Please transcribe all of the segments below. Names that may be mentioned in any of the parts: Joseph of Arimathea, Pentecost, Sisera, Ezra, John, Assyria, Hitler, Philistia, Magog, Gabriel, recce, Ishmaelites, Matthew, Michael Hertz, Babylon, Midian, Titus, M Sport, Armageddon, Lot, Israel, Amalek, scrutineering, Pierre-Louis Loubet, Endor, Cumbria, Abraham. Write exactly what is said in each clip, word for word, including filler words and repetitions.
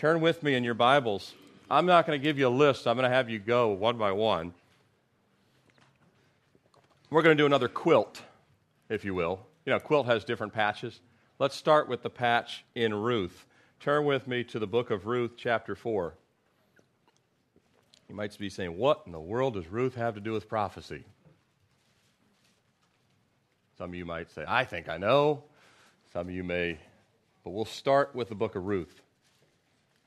Turn with me in your Bibles. I'm not going to give you a list. I'm going to have you go one by one. We're going to do another quilt, if you will. You know, a quilt has different patches. Let's start with the patch in Ruth. Turn with me to the book of Ruth, chapter four. You might be saying, what in the world does Ruth have to do with prophecy? Some of you might say, I think I know. Some of you may. But we'll start with the book of Ruth.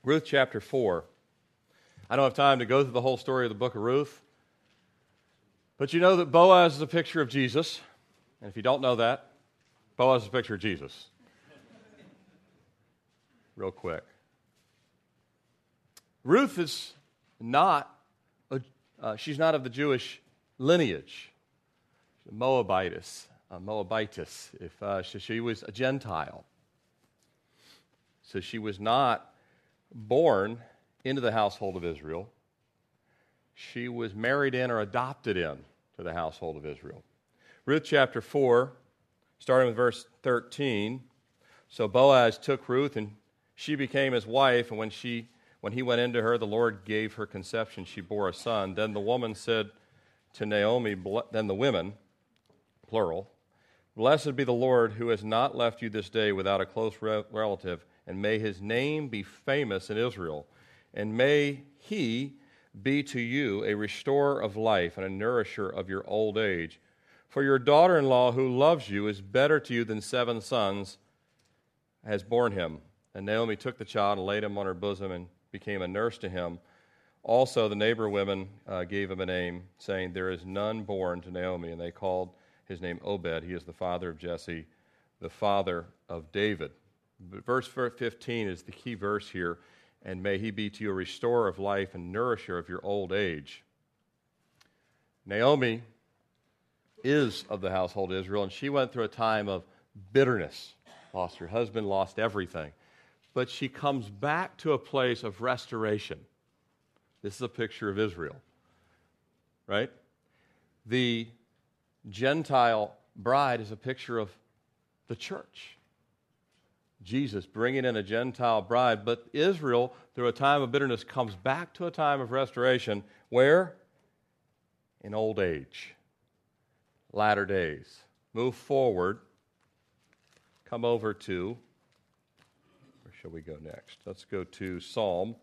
Ruth chapter four. I don't have time to go through the whole story of the book of Ruth. But you know that Boaz is a picture of Jesus. And if you don't know that, Boaz is a picture of Jesus. Real quick. Ruth is not, a, uh, she's not of the Jewish lineage. She's a Moabitess, a Moabitess. If, uh, so she was a Gentile. So she was not born into the household of Israel. She was married in or adopted in to the household of Israel. Ruth chapter four, starting with verse thirteen. So Boaz took Ruth, and she became his wife, and when she when he went into her, the Lord gave her conception. She bore a son. Then the woman said to Naomi, then the women, plural, blessed be the Lord who has not left you this day without a close re- relative, and may his name be famous in Israel, and may he be to you a restorer of life and a nourisher of your old age. For your daughter-in-law who loves you is better to you than seven sons has borne him. And Naomi took the child and laid him on her bosom and became a nurse to him. Also the neighbor women uh, gave him a name, saying, there is none born to Naomi. And they called his name Obed. He is the father of Jesse, the father of David. But verse fifteen is the key verse here. And may he be to you a restorer of life and nourisher of your old age. Naomi is of the household of Israel, and she went through a time of bitterness. Lost her husband, lost everything. But she comes back to a place of restoration. This is a picture of Israel, right? The Gentile bride is a picture of the church. Jesus bringing in a Gentile bride, but Israel, through a time of bitterness, comes back to a time of restoration. Where? In old age, latter days. Move forward. Come over to, where shall we go next? Let's go to Psalm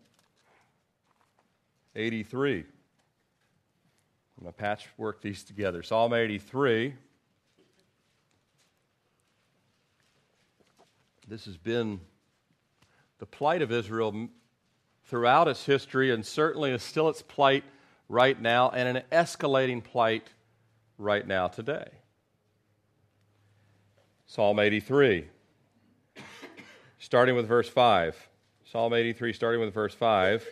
eighty-three. I'm going to patchwork these together. Psalm eighty-three. This has been the plight of Israel throughout its history, and certainly is still its plight right now, and an escalating plight right now today. Psalm eighty-three, starting with verse five. Psalm eighty-three, starting with verse five.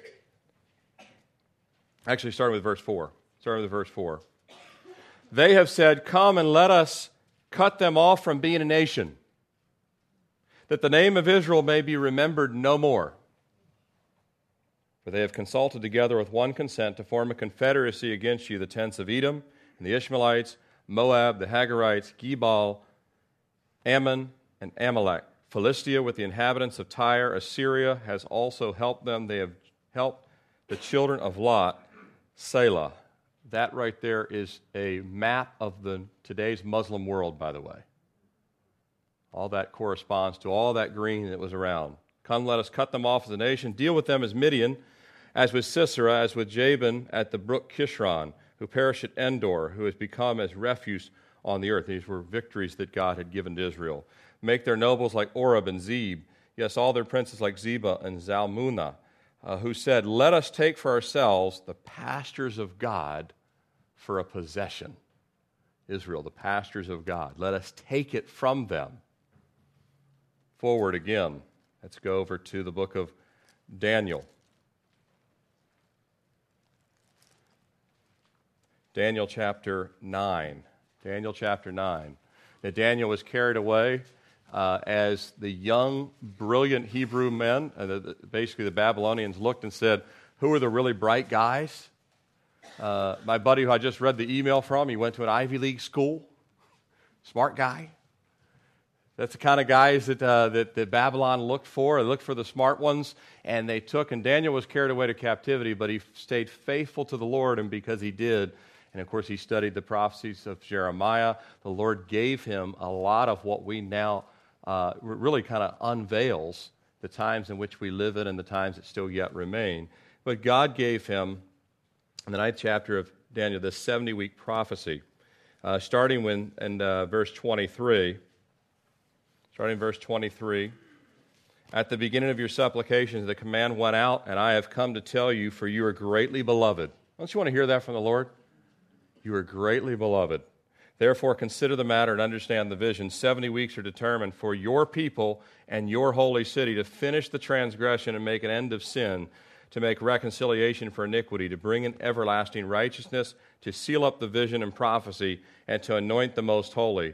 Actually, starting with verse four. Starting with verse four. They have said, come and let us cut them off from being a nation, that the name of Israel may be remembered no more. For they have consulted together with one consent to form a confederacy against you, the tents of Edom, and the Ishmaelites, Moab, the Hagarites, Gebal, Ammon, and Amalek. Philistia with the inhabitants of Tyre, Assyria has also helped them. They have helped the children of Lot, Selah. That right there is a map of the today's Muslim world, by the way. All that corresponds to all that green that was around. Come, let us cut them off as a nation. Deal with them as Midian, as with Sisera, as with Jabin at the brook Kishron, who perished at Endor, who has become as refuse on the earth. These were victories that God had given to Israel. Make their nobles like Oreb and Zeb. Yes, all their princes like Zeba and Zalmunna, uh, who said, let us take for ourselves the pastures of God for a possession. Israel, the pastures of God. Let us take it from them. Forward again. Let's go over to the book of Daniel. Daniel chapter nine. Daniel chapter nine. Now Daniel was carried away uh, as the young, brilliant Hebrew men. Uh, the, the, basically, the Babylonians looked and said, who are the really bright guys? Uh, my buddy who I just read the email from, he went to an Ivy League school. Smart guy. That's the kind of guys that, uh, that that Babylon looked for. They looked for the smart ones, and they took. And Daniel was carried away to captivity, but he stayed faithful to the Lord, and because he did, and of course he studied the prophecies of Jeremiah, the Lord gave him a lot of what we now uh, really kind of unveils the times in which we live in and the times that still yet remain. But God gave him, in the ninth chapter of Daniel, this seventy-week prophecy, uh, starting when in uh, verse twenty-three. Starting in verse twenty-three, at the beginning of your supplications, the command went out, and I have come to tell you, for you are greatly beloved. Don't you want to hear that from the Lord? You are greatly beloved. Therefore, consider the matter and understand the vision. Seventy weeks are determined for your people and your holy city to finish the transgression and make an end of sin, to make reconciliation for iniquity, to bring in everlasting righteousness, to seal up the vision and prophecy, and to anoint the most holy.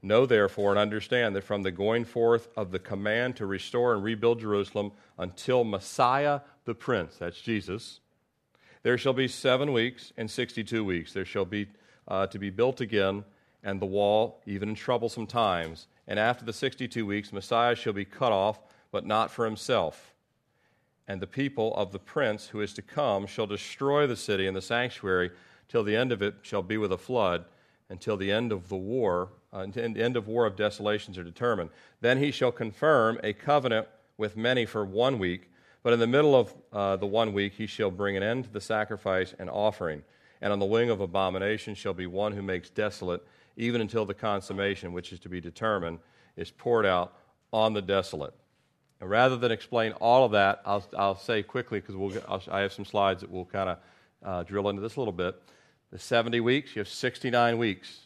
Know therefore and understand that from the going forth of the command to restore and rebuild Jerusalem until Messiah the Prince, that's Jesus, there shall be seven weeks and sixty-two weeks. There shall be uh, to be built again, and the wall, even in troublesome times. And after the sixty-two weeks, Messiah shall be cut off, but not for himself. And the people of the Prince who is to come shall destroy the city and the sanctuary till the end of it shall be with a flood, until the end of the war. Uh, and the end of war of desolations are determined. Then he shall confirm a covenant with many for one week, but in the middle of uh, the one week he shall bring an end to the sacrifice and offering, and on the wing of abomination shall be one who makes desolate, even until the consummation, which is to be determined, is poured out on the desolate. And rather than explain all of that, I'll, I'll say quickly, because we'll, I have some slides that will kind of uh, drill into this a little bit. The seventy weeks, you have sixty-nine weeks.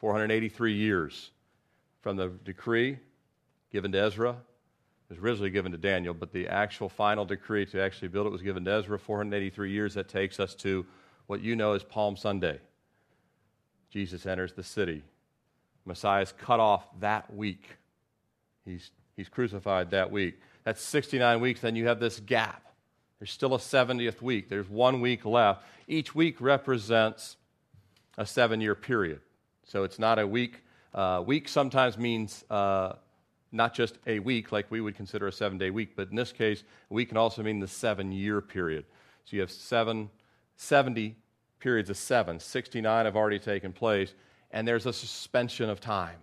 four hundred eighty-three years from the decree given to Ezra. It was originally given to Daniel, but the actual final decree to actually build it was given to Ezra, four hundred eighty-three years. That takes us to what you know as Palm Sunday. Jesus enters the city. Messiah is cut off that week. He's, he's crucified that week. That's sixty-nine weeks, then you have this gap. There's still a seventieth week. There's one week left. Each week represents a seven-year period. So it's not a week. Uh, week sometimes means uh, not just a week, like we would consider a seven-day week, but in this case, a week can also mean the seven-year period. So you have seven, seventy periods of seven. sixty-nine have already taken place, and there's a suspension of time.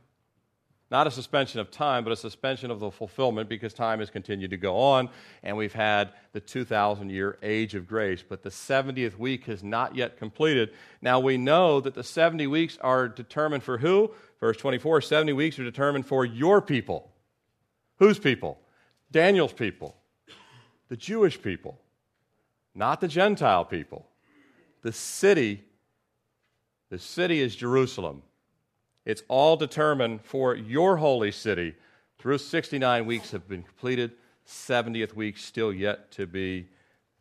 Not a suspension of time, but a suspension of the fulfillment, because time has continued to go on, and we've had the two thousand year age of grace. But the seventieth week has not yet completed. Now we know that the seventy weeks are determined for who? Verse twenty-four, seventy weeks are determined for your people. Whose people? Daniel's people. The Jewish people. Not the Gentile people. The city, the city is Jerusalem. It's all determined for your holy city. Through sixty-nine weeks have been completed, seventieth week still yet to be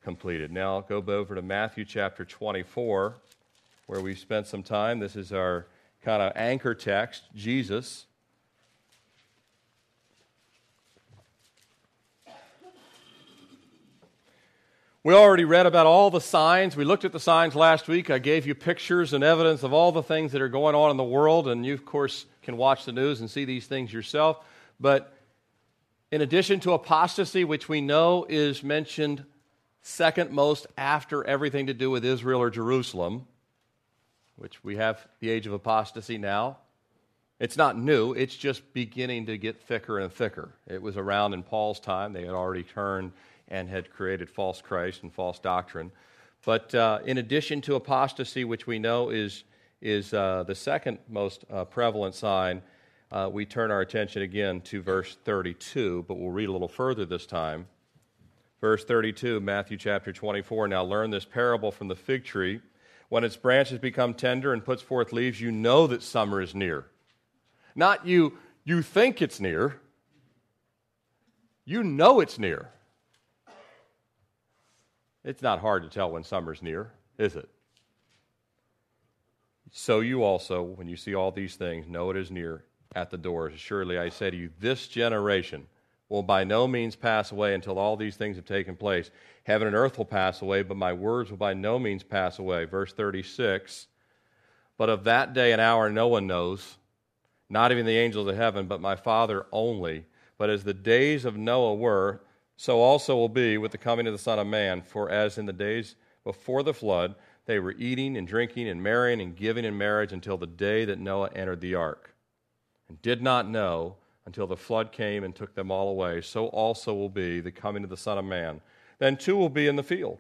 completed. Now I'll go over to Matthew chapter twenty-four, where we've spent some time. This is our kind of anchor text, Jesus. We already read about all the signs. We looked at the signs last week. I gave you pictures and evidence of all the things that are going on in the world, and you, of course, can watch the news and see these things yourself. But in addition to apostasy, which we know is mentioned second most after everything to do with Israel or Jerusalem, which we have the age of apostasy now, it's not new. It's just beginning to get thicker and thicker. It was around in Paul's time. They had already turned and had created false Christ and false doctrine. But uh, in addition to apostasy, which we know is, is uh, the second most uh, prevalent sign, uh, we turn our attention again to verse thirty-two, but we'll read a little further this time. Verse thirty-two, Matthew chapter twenty-four, now learn this parable from the fig tree. When its branches become tender and puts forth leaves, you know that summer is near. Not you, you think it's near. You know it's near. It's not hard to tell when summer's near, is it? So you also, when you see all these things, know it is near at the doors. Surely I say to you, this generation will by no means pass away until all these things have taken place. Heaven and earth will pass away, but my words will by no means pass away. Verse thirty-six, but of that day and hour no one knows, not even the angels of heaven, but my Father only. But as the days of Noah were, so also will be with the coming of the Son of Man. For as in the days before the flood, they were eating and drinking and marrying and giving in marriage until the day that Noah entered the ark, and did not know until the flood came and took them all away. So also will be the coming of the Son of Man. Then two will be in the field.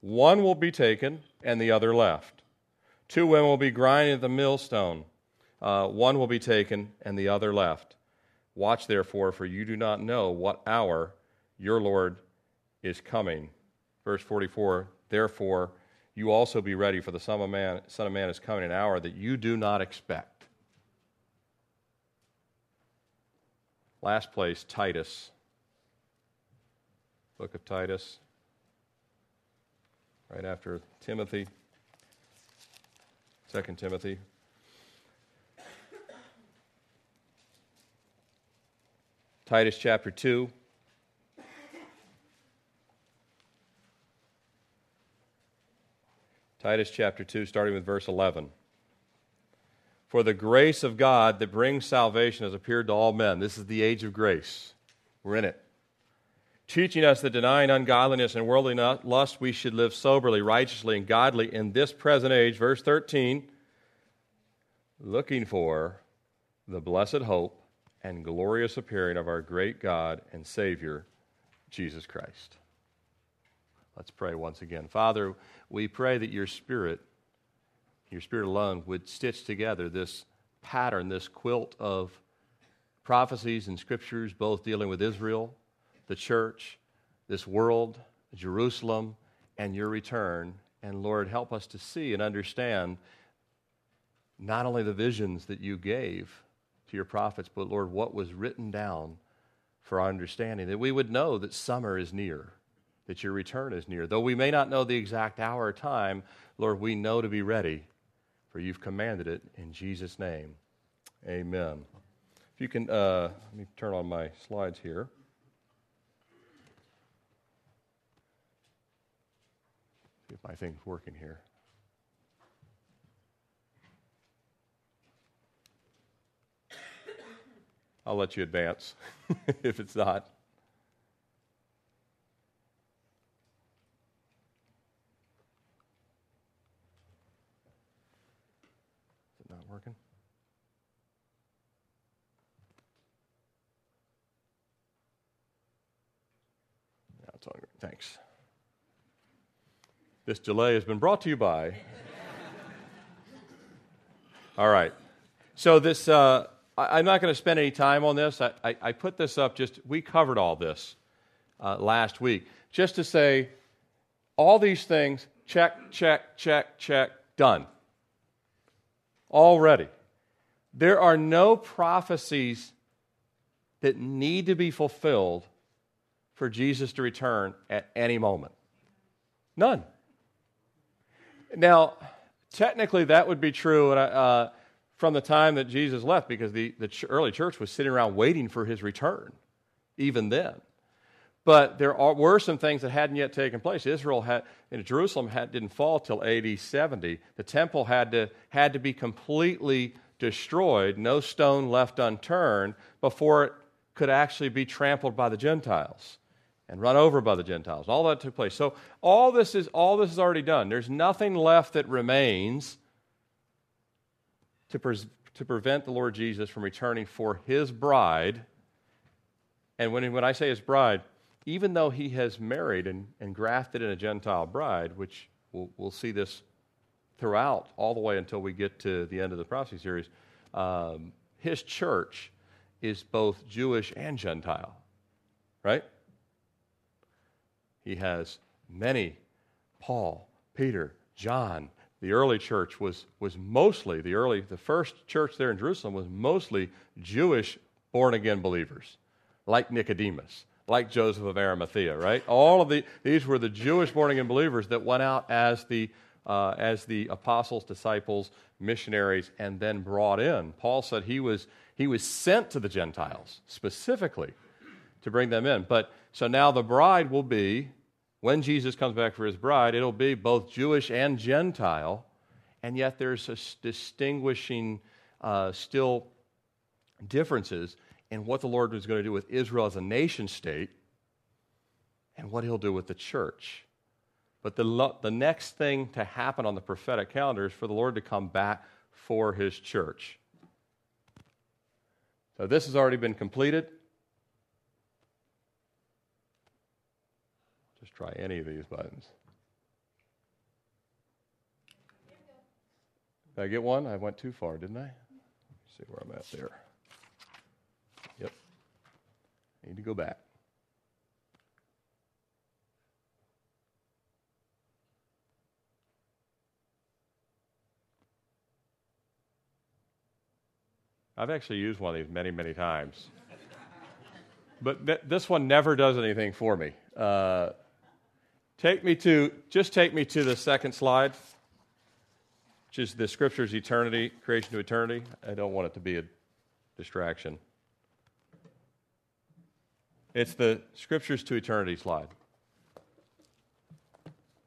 One will be taken and the other left. Two women will be grinding at the millstone. Uh, one will be taken and the other left. Watch therefore, for you do not know what hour your Lord is coming. Verse forty-four, therefore, you also be ready, for the Son of Man, Son of Man is coming an hour that you do not expect. Last place, Titus. Book of Titus. Right after Timothy. Second Timothy. Titus chapter two. Titus chapter two, starting with verse eleven. For the grace of God that brings salvation has appeared to all men. This is the age of grace. We're in it. Teaching us that denying ungodliness and worldly lust, we should live soberly, righteously, and godly in this present age. Verse thirteen, looking for the blessed hope and glorious appearing of our great God and Savior, Jesus Christ. Let's pray once again. Father, we pray that your Spirit, your Spirit alone, would stitch together this pattern, this quilt of prophecies and scriptures, both dealing with Israel, the church, this world, Jerusalem, and your return. And Lord, help us to see and understand not only the visions that you gave to your prophets, but Lord, what was written down for our understanding, that we would know that summer is near, that your return is near. Though we may not know the exact hour or time, Lord, we know to be ready, for you've commanded it in Jesus' name. Amen. If you can, uh, let me turn on my slides here. See if my thing's working here. I'll let you advance if it's not. Working. No, it's all good. Thanks. This delay has been brought to you by. All right. So this, uh, I, I'm not going to spend any time on this. I, I, I put this up just, we covered all this uh, last week. Just to say, all these things, check, check, check, check, done. Already, there are no prophecies that need to be fulfilled for Jesus to return at any moment. None. Now, technically, that would be true uh, from the time that Jesus left, because the, the ch- early church was sitting around waiting for his return, even then. But there are, were some things that hadn't yet taken place. Israel had, and Jerusalem had, didn't fall till A D seventy. The temple had to had to be completely destroyed, no stone left unturned, before it could actually be trampled by the Gentiles and run over by the Gentiles. All that took place. So all this is all this is already done. There's nothing left that remains to pre- to prevent the Lord Jesus from returning for his bride. And when when I say his bride, even though he has married and, and grafted in a Gentile bride, which we'll, we'll see this throughout all the way until we get to the end of the prophecy series, um, his church is both Jewish and Gentile, right? He has many, Paul, Peter, John. The early church was was mostly, the early, the first church there in Jerusalem was mostly Jewish born-again believers, like Nicodemus, like Joseph of Arimathea, right? All of the, these were the Jewish born-again believers that went out as the uh, as the apostles, disciples, missionaries, and then brought in. Paul said he was he was sent to the Gentiles specifically to bring them in. But so now the bride will be, when Jesus comes back for his bride, it'll be both Jewish and Gentile, and yet there's a distinguishing uh, still differences in what the Lord was going to do with Israel as a nation state and what he'll do with the church. But the, lo- the next thing to happen on the prophetic calendar is for the Lord to come back for his church. So this has already been completed. Just try any of these buttons. Did I get one? I went too far, didn't I? Let's see where I'm at there. Yep. Need to go back. I've actually used one of these many, many times. But th- this one never does anything for me. Uh, take me to, just take me to the second slide, which is the Scripture's eternity, creation to eternity. I don't want it to be a distraction. It's the Scriptures to eternity slide,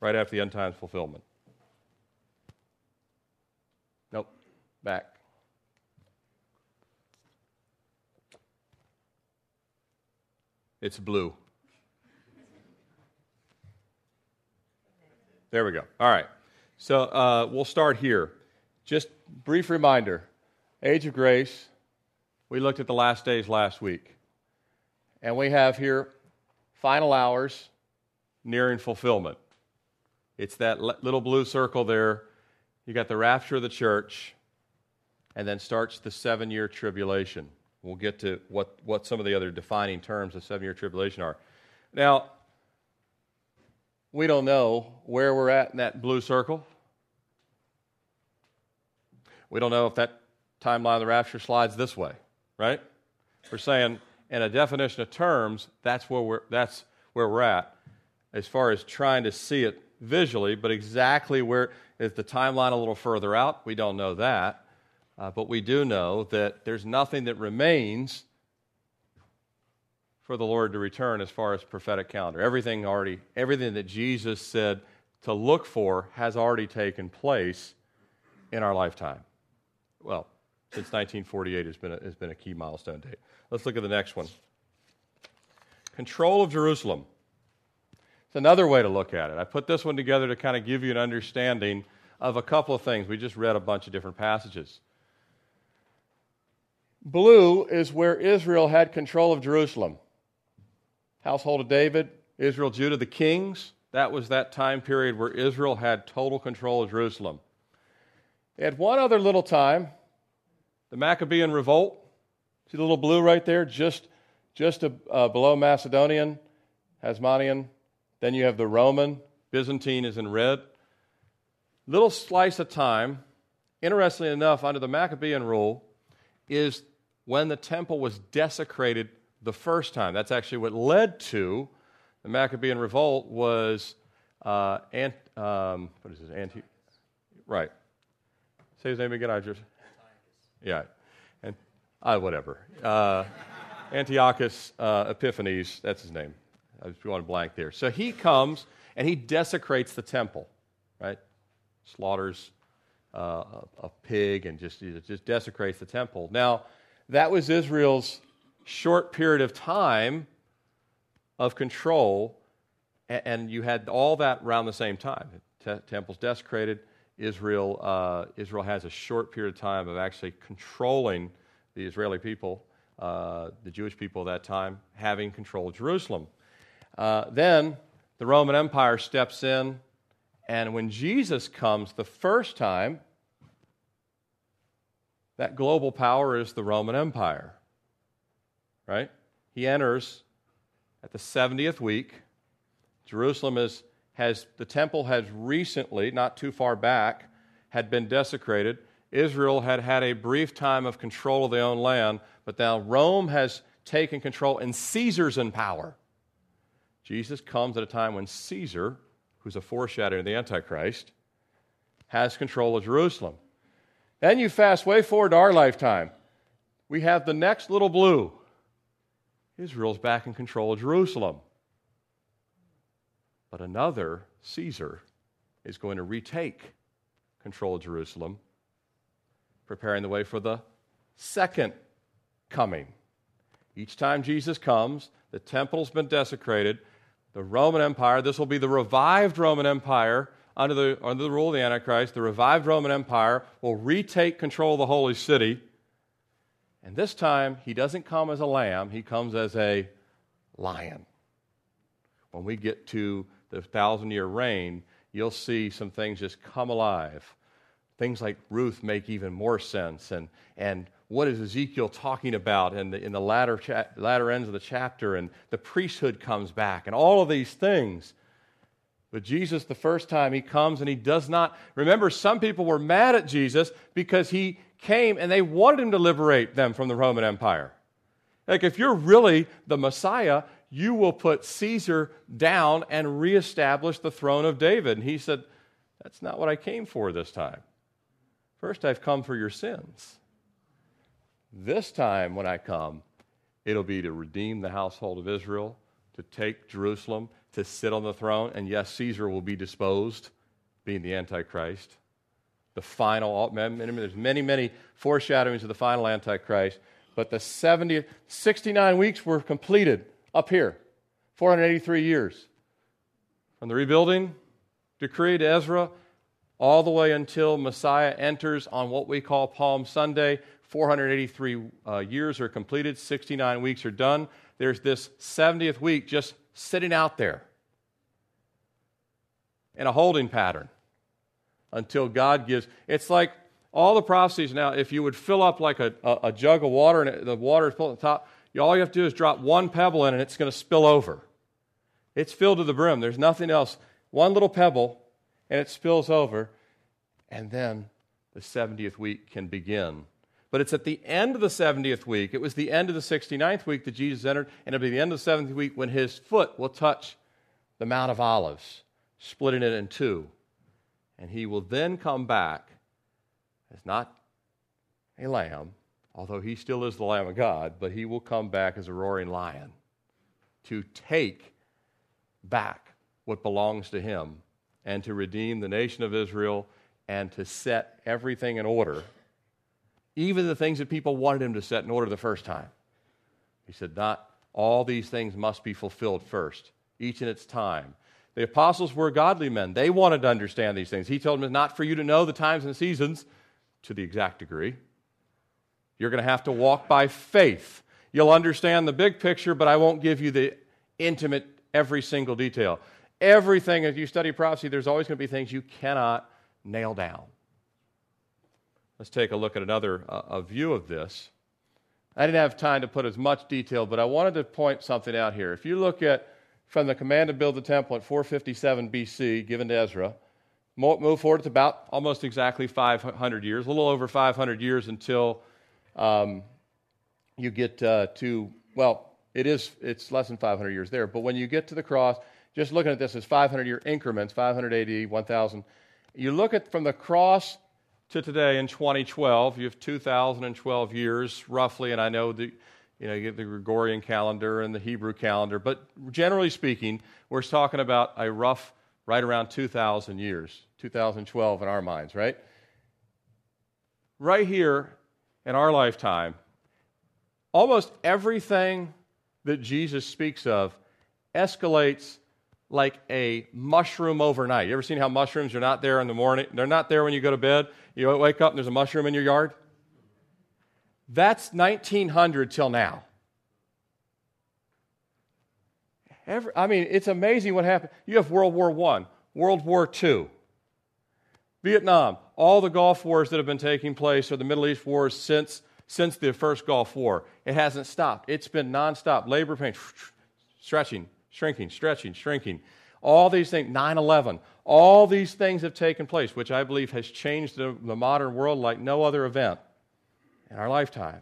right after the end times fulfillment. Nope, back. It's blue. There we go. All right. So uh, we'll start here. Just brief reminder. Age of grace. We looked at the last days last week. And we have here final hours nearing fulfillment. It's that le- little blue circle there. You got the rapture of the church. And then starts the seven-year tribulation. We'll get to what, what some of the other defining terms of seven-year tribulation are. Now, we don't know where we're at in that blue circle. We don't know if that timeline of the rapture slides this way, right? We're saying, in a definition of terms, that's where we're, that's where we're at as far as trying to see it visually, but exactly where is the timeline a little further out? We don't know that. Uh, but we do know that there's nothing that remains for the Lord to return as far as prophetic calendar. Everything already, everything that Jesus said to look for has already taken place in our lifetime. Well, since nineteen forty-eight has been a, has been a key milestone date. Let's look at the next one. Control of Jerusalem. It's another way to look at it. I put this one together to kind of give you an understanding of a couple of things. We just read a bunch of different passages. Blue is where Israel had control of Jerusalem. Household of David, Israel, Judah, the kings. That was that time period where Israel had total control of Jerusalem. They had one other little time, the Maccabean revolt. See the little blue right there? Just, just a, uh, below Macedonian, Hasmonean. Then you have the Roman. Byzantine is in red. Little slice of time. Interestingly enough, under the Maccabean rule, is when the temple was desecrated the first time. That's actually what led to the Maccabean revolt was, uh, ant, um, what is it, Anti, right. Say his name again, I just, yeah, and I, uh, whatever. Uh, Antiochus uh, Epiphanes, that's his name. I was going blank there. So he comes and he desecrates the temple, right? Slaughters Uh, a, a pig and just, just desecrates the temple. Now, that was Israel's short period of time of control, and, and you had all that around the same time. Te- temple's desecrated. Israel, uh, Israel has a short period of time of actually controlling the Israeli people, uh, the Jewish people at that time, having control of Jerusalem. Uh, then the Roman Empire steps in, and when Jesus comes the first time, that global power is the Roman Empire, right? He enters at the seventieth week. Jerusalem is, has, the temple has recently, not too far back, had been desecrated. Israel had had a brief time of control of their own land, but now Rome has taken control and Caesar's in power. Jesus comes at a time when Caesar, who's a foreshadowing of the Antichrist, has control of Jerusalem. Then you fast way forward to our lifetime. We have the next little blue. Israel's back in control of Jerusalem. But another Caesar is going to retake control of Jerusalem, preparing the way for the second coming. Each time Jesus comes, the temple's been desecrated. The Roman Empire, this will be the revived Roman Empire under the, under the rule of the Antichrist, the revived Roman Empire will retake control of the holy city. And this time, he doesn't come as a lamb, he comes as a lion. When we get to the thousand-year reign, you'll see some things just come alive. Things like Ruth make even more sense, and and what is Ezekiel talking about in the in the latter cha- latter ends of the chapter, and the priesthood comes back, and all of these things. But Jesus, the first time he comes, and he does not. Remember, some people were mad at Jesus because he came, and they wanted him to liberate them from the Roman Empire. Like, if you're really the Messiah, you will put Caesar down and reestablish the throne of David. And he said, that's not what I came for this time. First, I've come for your sins. This time when I come, it'll be to redeem the household of Israel, to take Jerusalem, to sit on the throne, and yes, Caesar will be disposed, being the Antichrist. The final, there's many, many foreshadowings of the final Antichrist, but the seventy, sixty-nine weeks were completed up here, four hundred eighty-three years. From the rebuilding decree to Ezra, all the way until Messiah enters on what we call Palm Sunday, four hundred eighty-three uh, years are completed, sixty-nine weeks are done. There's this seventieth week just sitting out there in a holding pattern until God gives. It's like all the prophecies now, if you would fill up like a, a, a jug of water and the water is filled at the top, you, all you have to do is drop one pebble in and it's going to spill over. It's filled to the brim. There's nothing else. One little pebble and it spills over, and then the seventieth week can begin. But it's at the end of the seventieth week, it was the end of the sixty-ninth week that Jesus entered, and it'll be the end of the seventieth week when his foot will touch the Mount of Olives, splitting it in two. And he will then come back as not a lamb, although he still is the Lamb of God, but he will come back as a roaring lion to take back what belongs to him and to redeem the nation of Israel and to set everything in order. Even the things that people wanted him to set in order the first time. He said, not all these things must be fulfilled first, each in its time. The apostles were godly men. They wanted to understand these things. He told them, it's not for you to know the times and seasons to the exact degree. You're going to have to walk by faith. You'll understand the big picture, but I won't give you the intimate, every single detail. Everything, if you study prophecy, there's always going to be things you cannot nail down. Let's take a look at another uh, a view of this. I didn't have time to put as much detail, but I wanted to point something out here. If you look at from the command to build the temple at four fifty-seven B C given to Ezra, move forward to about almost exactly five hundred years, a little over five hundred years until um, you get uh, to, well, it is, it's less than five hundred years there, but when you get to the cross, just looking at this as five hundred-year increments, five hundred A D, one thousand, you look at from the cross to today in twenty twelve, you have two thousand twelve years roughly, and I know the, you know, you get the Gregorian calendar and the Hebrew calendar, but generally speaking, we're talking about a rough right around two thousand years, two thousand twelve in our minds, right? Right here in our lifetime, almost everything that Jesus speaks of escalates like a mushroom overnight. You ever seen how mushrooms are not there in the morning? They're not there when you go to bed. You wake up and there's a mushroom in your yard. That's nineteen hundred till now. Every, I mean, it's amazing what happened. You have World War One, World War Two, Vietnam, all the Gulf Wars that have been taking place or the Middle East wars since, since the first Gulf War. It hasn't stopped. It's been nonstop. Labor pain, stretching, shrinking, stretching, shrinking, all these things, nine eleven, all these things have taken place, which I believe has changed the, the modern world like no other event in our lifetime.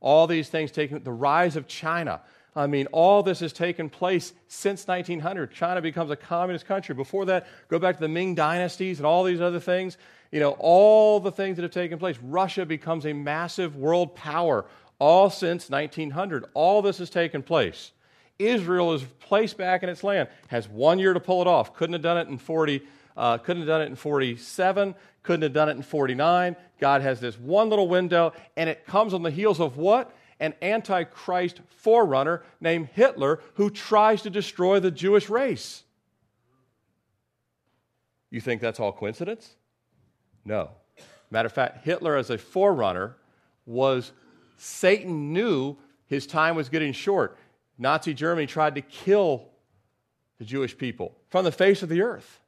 All these things taking, the rise of China, I mean, all this has taken place since nineteen hundred. China becomes a communist country. Before that, go back to the Ming dynasties and all these other things, you know, all the things that have taken place. Russia becomes a massive world power, all since nineteen hundred. All this has taken place. Israel is placed back in its land, has one year to pull it off. Couldn't have done it in forty, uh, couldn't have done it in forty-seven, couldn't have done it in forty-nine. God has this one little window, and it comes on the heels of what? an Antichrist forerunner named Hitler who tries to destroy the Jewish race. You think that's all coincidence? No. Matter of fact, Hitler as a forerunner was, Satan knew his time was getting short. Nazi Germany tried to kill the Jewish people from the face of the earth.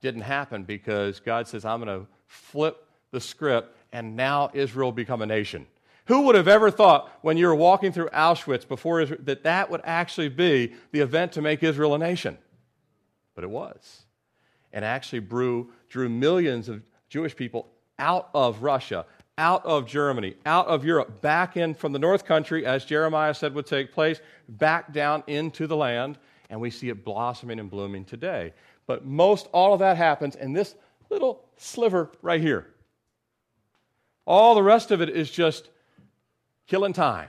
Didn't happen because God says, I'm going to flip the script, and now Israel become a nation. Who would have ever thought when you were walking through Auschwitz before Israel that that would actually be the event to make Israel a nation? But it was. And actually drew, drew millions of Jewish people out of Russia, out of Germany, out of Europe, back in from the north country, as Jeremiah said would take place, back down into the land, and we see it blossoming and blooming today. But most all of that happens in this little sliver right here. All the rest of it is just killing time.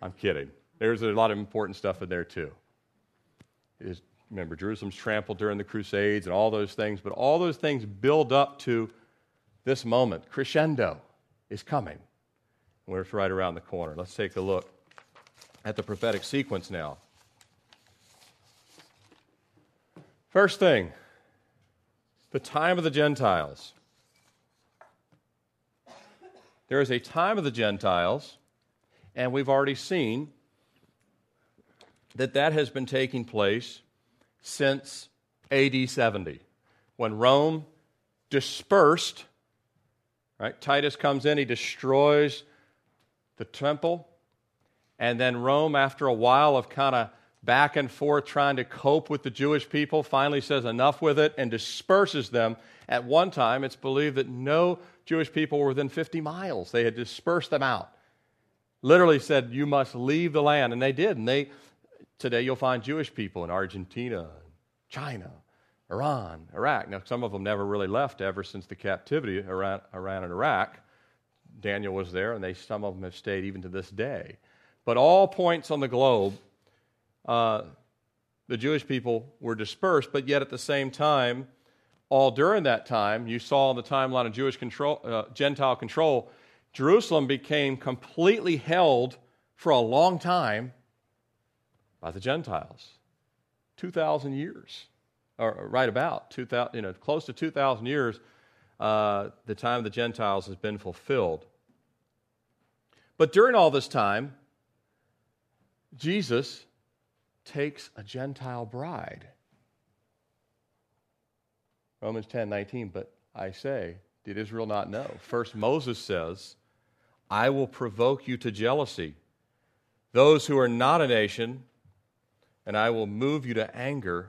I'm kidding. There's a lot of important stuff in there too. It's, remember, Jerusalem's trampled during the Crusades and all those things, but all those things build up to this moment. Crescendo is coming. We're right around the corner. Let's take a look at the prophetic sequence now. First thing, the time of the Gentiles. There is a time of the Gentiles, and we've already seen that that has been taking place since A D seventy, when Rome dispersed, right? Titus comes in, he destroys the temple, and then Rome, after a while of kind of back and forth trying to cope with the Jewish people, finally says enough with it and disperses them. At one time, it's believed that no Jewish people were within fifty miles. They had dispersed them out. Literally said, you must leave the land, and they did. And they, today you'll find Jewish people in Argentina, China, Iran, Iraq. Now, some of them never really left ever since the captivity, Iran, Iran and Iraq. Daniel was there, and they, some of them have stayed even to this day. But all points on the globe, Uh, the Jewish people were dispersed, but yet at the same time, all during that time, you saw on the timeline of Jewish control, uh, Gentile control, Jerusalem became completely held for a long time by the Gentiles. two thousand years, or right about two thousand, you know, close to two thousand years, uh, the time of the Gentiles has been fulfilled. But during all this time, Jesus takes a Gentile bride. Romans ten nineteen, but I say, did Israel not know? First Moses says, I will provoke you to jealousy, those who are not a nation, and I will move you to anger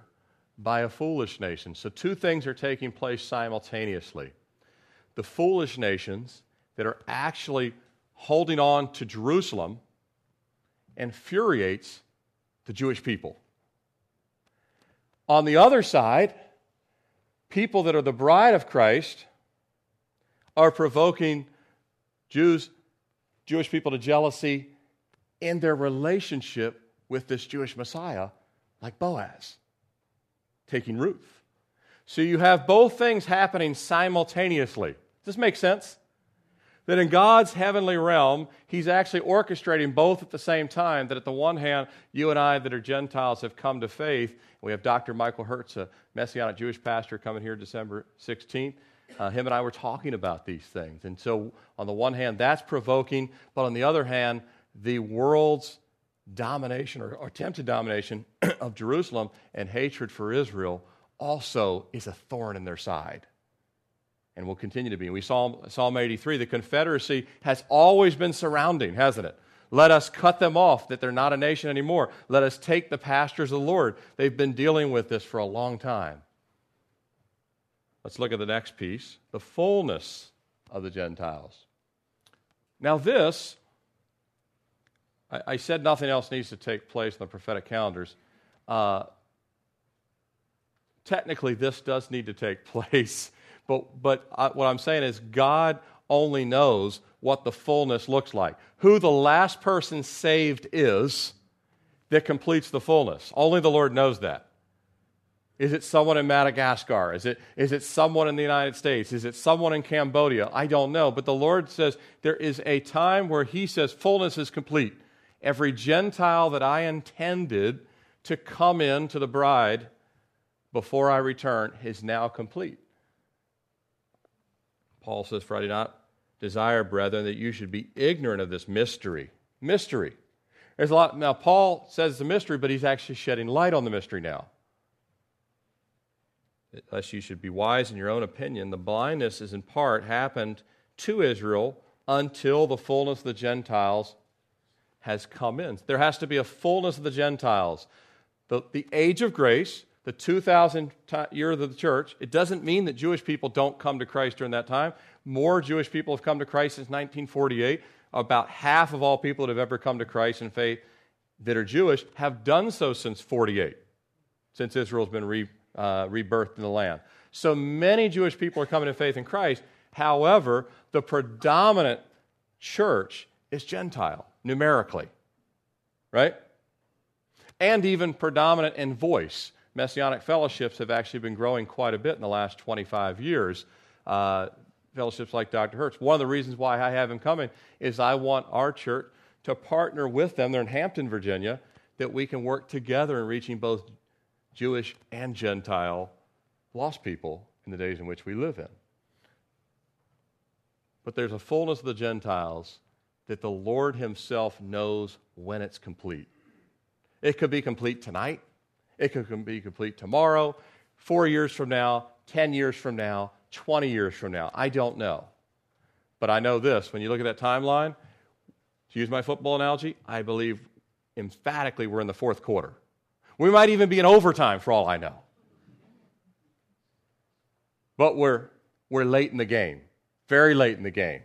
by a foolish nation. So two things are taking place simultaneously. The foolish nations that are actually holding on to Jerusalem infuriates the Jewish people. On the other side, people that are the bride of Christ are provoking Jews, Jewish people to jealousy in their relationship with this Jewish Messiah, like Boaz, taking Ruth. So you have both things happening simultaneously. Does this make sense? That in God's heavenly realm, he's actually orchestrating both at the same time, that at the one hand, you and I that are Gentiles have come to faith. We have Doctor Michael Hertz, a Messianic Jewish pastor, coming here December sixteenth. Uh, him and I were talking about these things. And so on the one hand, that's provoking, but on the other hand, the world's domination or, or attempted domination of Jerusalem and hatred for Israel also is a thorn in their side. And will continue to be. We saw Psalm eighty-three, the confederacy has always been surrounding, hasn't it? Let us cut them off, that they're not a nation anymore. Let us take the pastures of the Lord. They've been dealing with this for a long time. Let's look at the next piece, the fullness of the Gentiles. Now this, I, I said nothing else needs to take place in the prophetic calendars. Uh, technically, this does need to take place. But but I, what I'm saying is God only knows what the fullness looks like. Who the last person saved is that completes the fullness. Only the Lord knows that. Is it someone in Madagascar? Is it, is it someone in the United States? Is it someone in Cambodia? I don't know. But the Lord says there is a time where he says fullness is complete. Every Gentile that I intended to come in to the bride before I return is now complete. Paul says, "For I do not desire, brethren, that you should be ignorant of this mystery." Mystery. There's a lot. Now, Paul says the mystery, but he's actually shedding light on the mystery now. Lest you should be wise in your own opinion, the blindness is in part happened to Israel until the fullness of the Gentiles has come in. There has to be a fullness of the Gentiles. The, the age of grace, the two thousand year of the church, it doesn't mean that Jewish people don't come to Christ during that time. More Jewish people have come to Christ since nineteen forty-eight. About half of all people that have ever come to Christ in faith that are Jewish have done so since forty-eight, since Israel's been re, uh, rebirthed in the land. So many Jewish people are coming to faith in Christ. However, the predominant church is Gentile, numerically, right? And even predominant in voice. Messianic fellowships have actually been growing quite a bit in the last twenty-five years, uh, fellowships like Doctor Hertz. One of the reasons why I have him coming is I want our church to partner with them. They're in Hampton, Virginia, that we can work together in reaching both Jewish and Gentile lost people in the days in which we live in. But there's a fullness of the Gentiles that the Lord himself knows when it's complete. It could be complete tonight. It could be complete tomorrow, four years from now, ten years from now, twenty years from now. I don't know. But I know this. When you look at that timeline, to use my football analogy, I believe emphatically we're in the fourth quarter. We might even be in overtime for all I know. But we're, we're late in the game, very late in the game.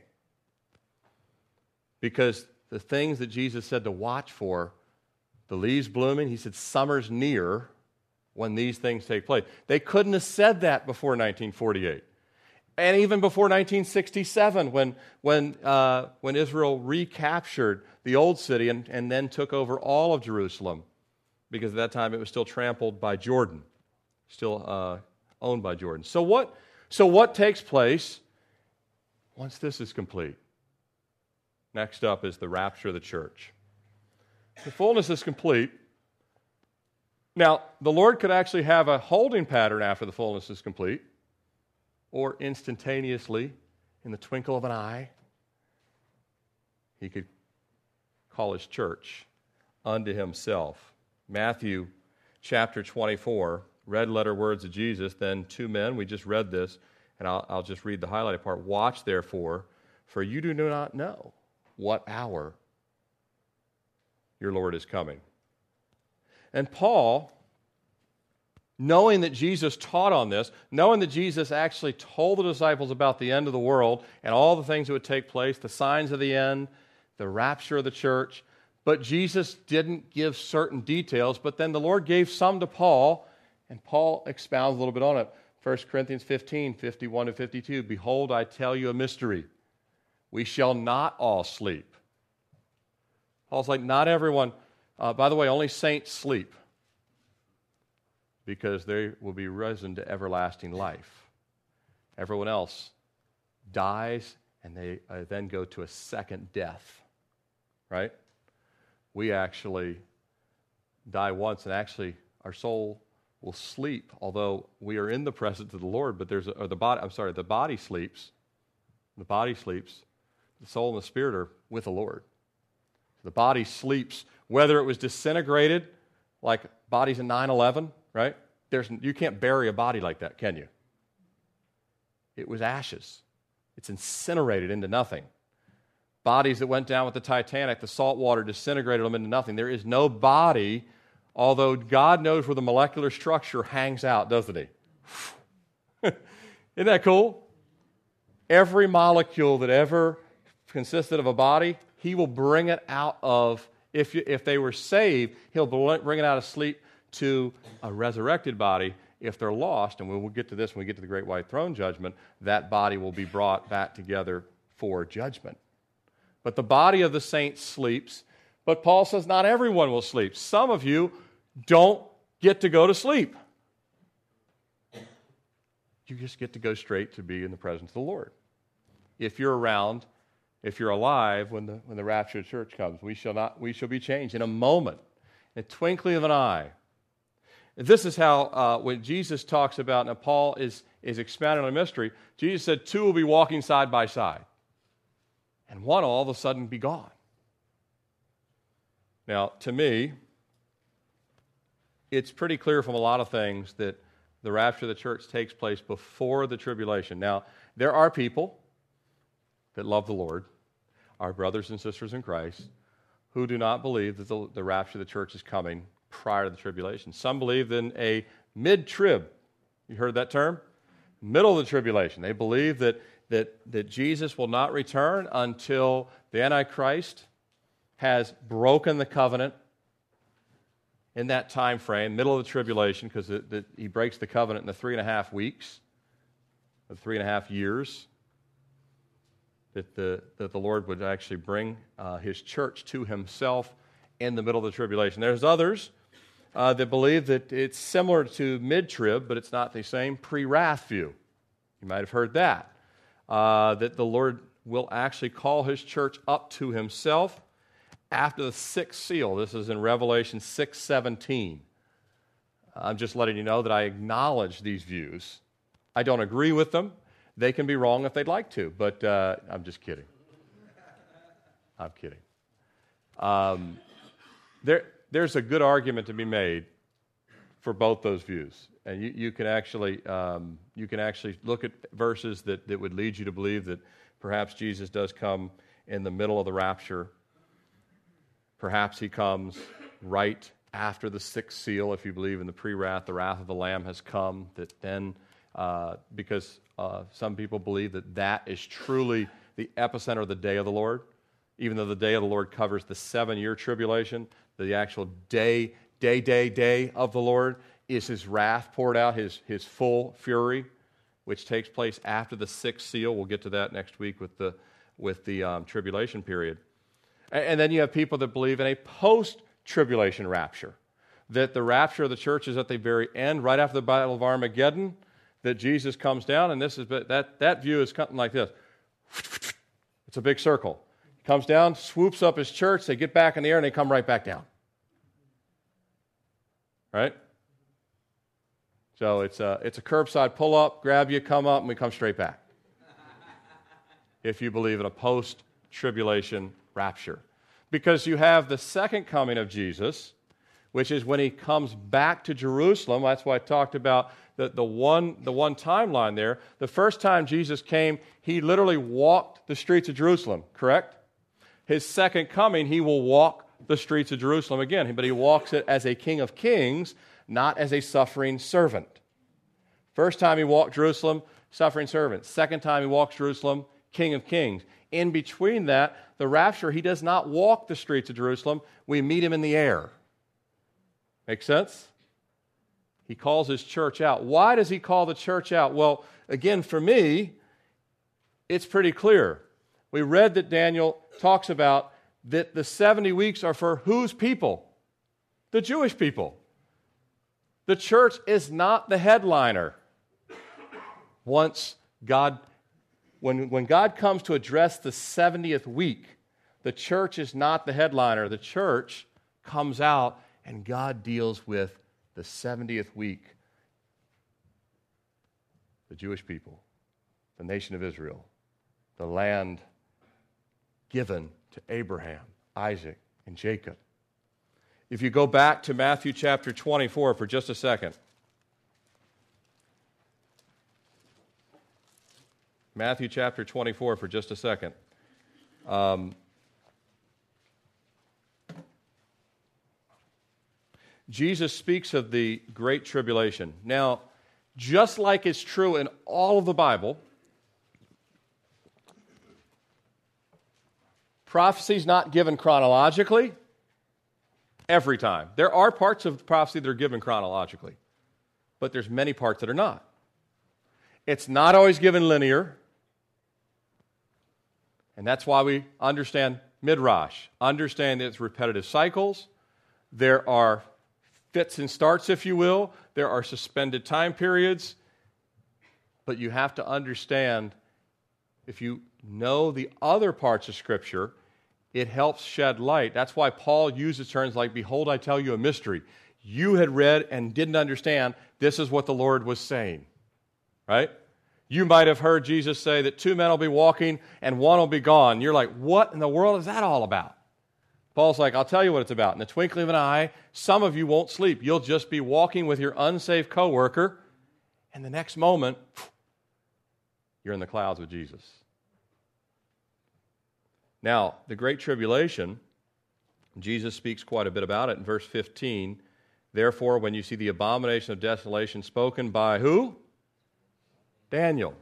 Because the things that Jesus said to watch for, the leaves blooming, he said summer's near when these things take place. They couldn't have said that before nineteen forty-eight. And even before nineteen sixty-seven, when when uh, when Israel recaptured the old city and, and then took over all of Jerusalem, because at that time it was still trampled by Jordan, still uh, owned by Jordan. So what? So what takes place once this is complete? Next up is the rapture of the church. The fullness is complete. Now, the Lord could actually have a holding pattern after the fullness is complete, or instantaneously, in the twinkle of an eye, he could call his church unto himself. Matthew chapter twenty-four, red letter words of Jesus, then two men, we just read this, and I'll, I'll just read the highlighted part. Watch therefore, for you do not know what hour your Lord is coming. And Paul, knowing that Jesus taught on this, knowing that Jesus actually told the disciples about the end of the world and all the things that would take place, the signs of the end, the rapture of the church, but Jesus didn't give certain details, but then the Lord gave some to Paul, and Paul expounds a little bit on it. First Corinthians fifteen, fifty-one to fifty-two, behold, I tell you a mystery. We shall not all sleep. Paul's like, not everyone. Uh, by the way, only saints sleep because they will be risen to everlasting life. Everyone else dies, and they uh, then go to a second death, right? We actually die once, and actually our soul will sleep, although we are in the presence of the Lord, but there's a, or the body, I'm sorry, the body sleeps, the body sleeps, the soul and the spirit are with the Lord. The body sleeps, whether it was disintegrated, like bodies in nine eleven, right? There's, you can't bury a body like that, can you? It was ashes. It's incinerated into nothing. Bodies that went down with the Titanic, the salt water disintegrated them into nothing. There is no body, although God knows where the molecular structure hangs out, doesn't he? Isn't that cool? Every molecule that ever consisted of a body, he will bring it out of, if you, if they were saved, he'll bring it out of sleep to a resurrected body. If they're lost, and we'll get to this when we get to the great white throne judgment, that body will be brought back together for judgment. But the body of the saints sleeps. But Paul says not everyone will sleep. Some of you don't get to go to sleep. you just get to go straight to be in the presence of the Lord. If you're around, if you're alive, when the when the rapture of the church comes, we shall not we shall be changed in a moment, in a twinkling of an eye. This is how uh, when Jesus talks about, and Paul is is expounding on a mystery. Jesus said, two will be walking side by side, and one will all of a sudden be gone. Now, to me, it's pretty clear from a lot of things that the rapture of the church takes place before the tribulation. Now, there are people that love the Lord, our brothers and sisters in Christ, who do not believe that the, the rapture of the church is coming prior to the tribulation. Some believe in a mid-trib. You heard that term? Middle of the tribulation. They believe that, that, that Jesus will not return until the Antichrist has broken the covenant in that time frame, middle of the tribulation, because he breaks the covenant in the three and a half weeks, the three and a half years, that the, that the Lord would actually bring uh, his church to himself in the middle of the tribulation. There's others uh, that believe that it's similar to mid-trib, but it's not the same pre-wrath view. You might have heard that, uh, that the Lord will actually call his church up to himself after the sixth seal. This is in Revelation six seventeen. I'm just letting you know that I acknowledge these views. I don't agree with them. They can be wrong if they'd like to, but uh, I'm just kidding. I'm kidding. Um, there, there's a good argument to be made for both those views, and you, you can actually um, you can actually look at verses that, that would lead you to believe that perhaps Jesus does come in the middle of the rapture. Perhaps he comes right after the sixth seal, if you believe in the pre-wrath, the wrath of the Lamb has come, that then, uh, because uh, some people believe that that is truly the epicenter of the day of the Lord. Even though the day of the Lord covers the seven-year tribulation, the actual day, day, day, day of the Lord is his wrath poured out, his, his full fury, which takes place after the sixth seal. We'll get to that next week with the, with the um, tribulation period. And then you have people that believe in a post-tribulation rapture, that the rapture of the church is at the very end, right after the Battle of Armageddon, that Jesus comes down, and this is that that view is something like this. It's a big circle. He comes down, swoops up his church, they get back in the air, and they come right back down. Right? So it's a, it's a curbside pull-up, grab you, come up, and we come straight back. If you believe in a post-tribulation rapture, because you have the second coming of Jesus, which is when he comes back to Jerusalem. That's why I talked about the, the one the one timeline there. The first time Jesus came, he literally walked the streets of Jerusalem, correct? His second coming, he will walk the streets of Jerusalem again, but he walks it as a King of Kings, not as a suffering servant. First time he walked Jerusalem, suffering servant. Second time he walks Jerusalem, King of Kings. In between that, the rapture, he does not walk the streets of Jerusalem. We meet him in the air. Make sense? He calls his church out. Why does he call the church out? Well, again, for me, it's pretty clear. We read that Daniel talks about that the seventy weeks are for whose people? The Jewish people. The church is not the headliner. Once God When, when God comes to address the seventieth week, the church is not the headliner. The church comes out, and God deals with the seventieth week, the Jewish people, the nation of Israel, the land given to Abraham, Isaac, and Jacob. If you go back to Matthew chapter twenty-four for just a second, Matthew chapter twenty-four for just a second. Um, Jesus speaks of the Great Tribulation. Now, just like it's true in all of the Bible, prophecy's not given chronologically every time. There are parts of the prophecy that are given chronologically, but there's many parts that are not. It's not always given linear. And that's why we understand midrash, understand that it's repetitive cycles. There are fits and starts, if you will. There are suspended time periods. But you have to understand, if you know the other parts of Scripture, it helps shed light. That's why Paul uses terms like, behold, I tell you a mystery. You had read and didn't understand this is what the Lord was saying, right? You might have heard Jesus say that two men will be walking and one will be gone. You're like, what in the world is that all about? Paul's like, I'll tell you what it's about. In the twinkling of an eye, some of you won't sleep. You'll just be walking with your unsafe coworker, and the next moment, you're in the clouds with Jesus. Now, the Great Tribulation, Jesus speaks quite a bit about it in verse fifteen. Therefore, when you see the abomination of desolation spoken by who? Daniel.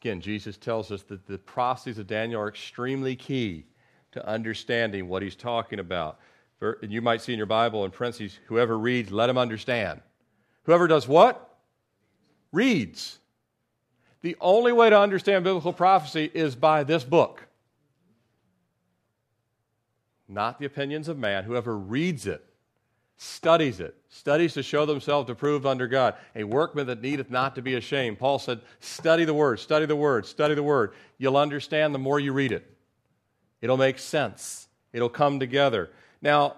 Again, Jesus tells us that the prophecies of Daniel are extremely key to understanding what he's talking about. And you might see in your Bible in parentheses, whoever reads, let him understand. Whoever does what? Reads. The only way to understand biblical prophecy is by this book. Not the opinions of man. Whoever reads it, studies it, studies to show themselves to prove under God, a workman that needeth not to be ashamed. Paul said, study the word, study the word, study the word. You'll understand the more you read it. It'll make sense. It'll come together. Now,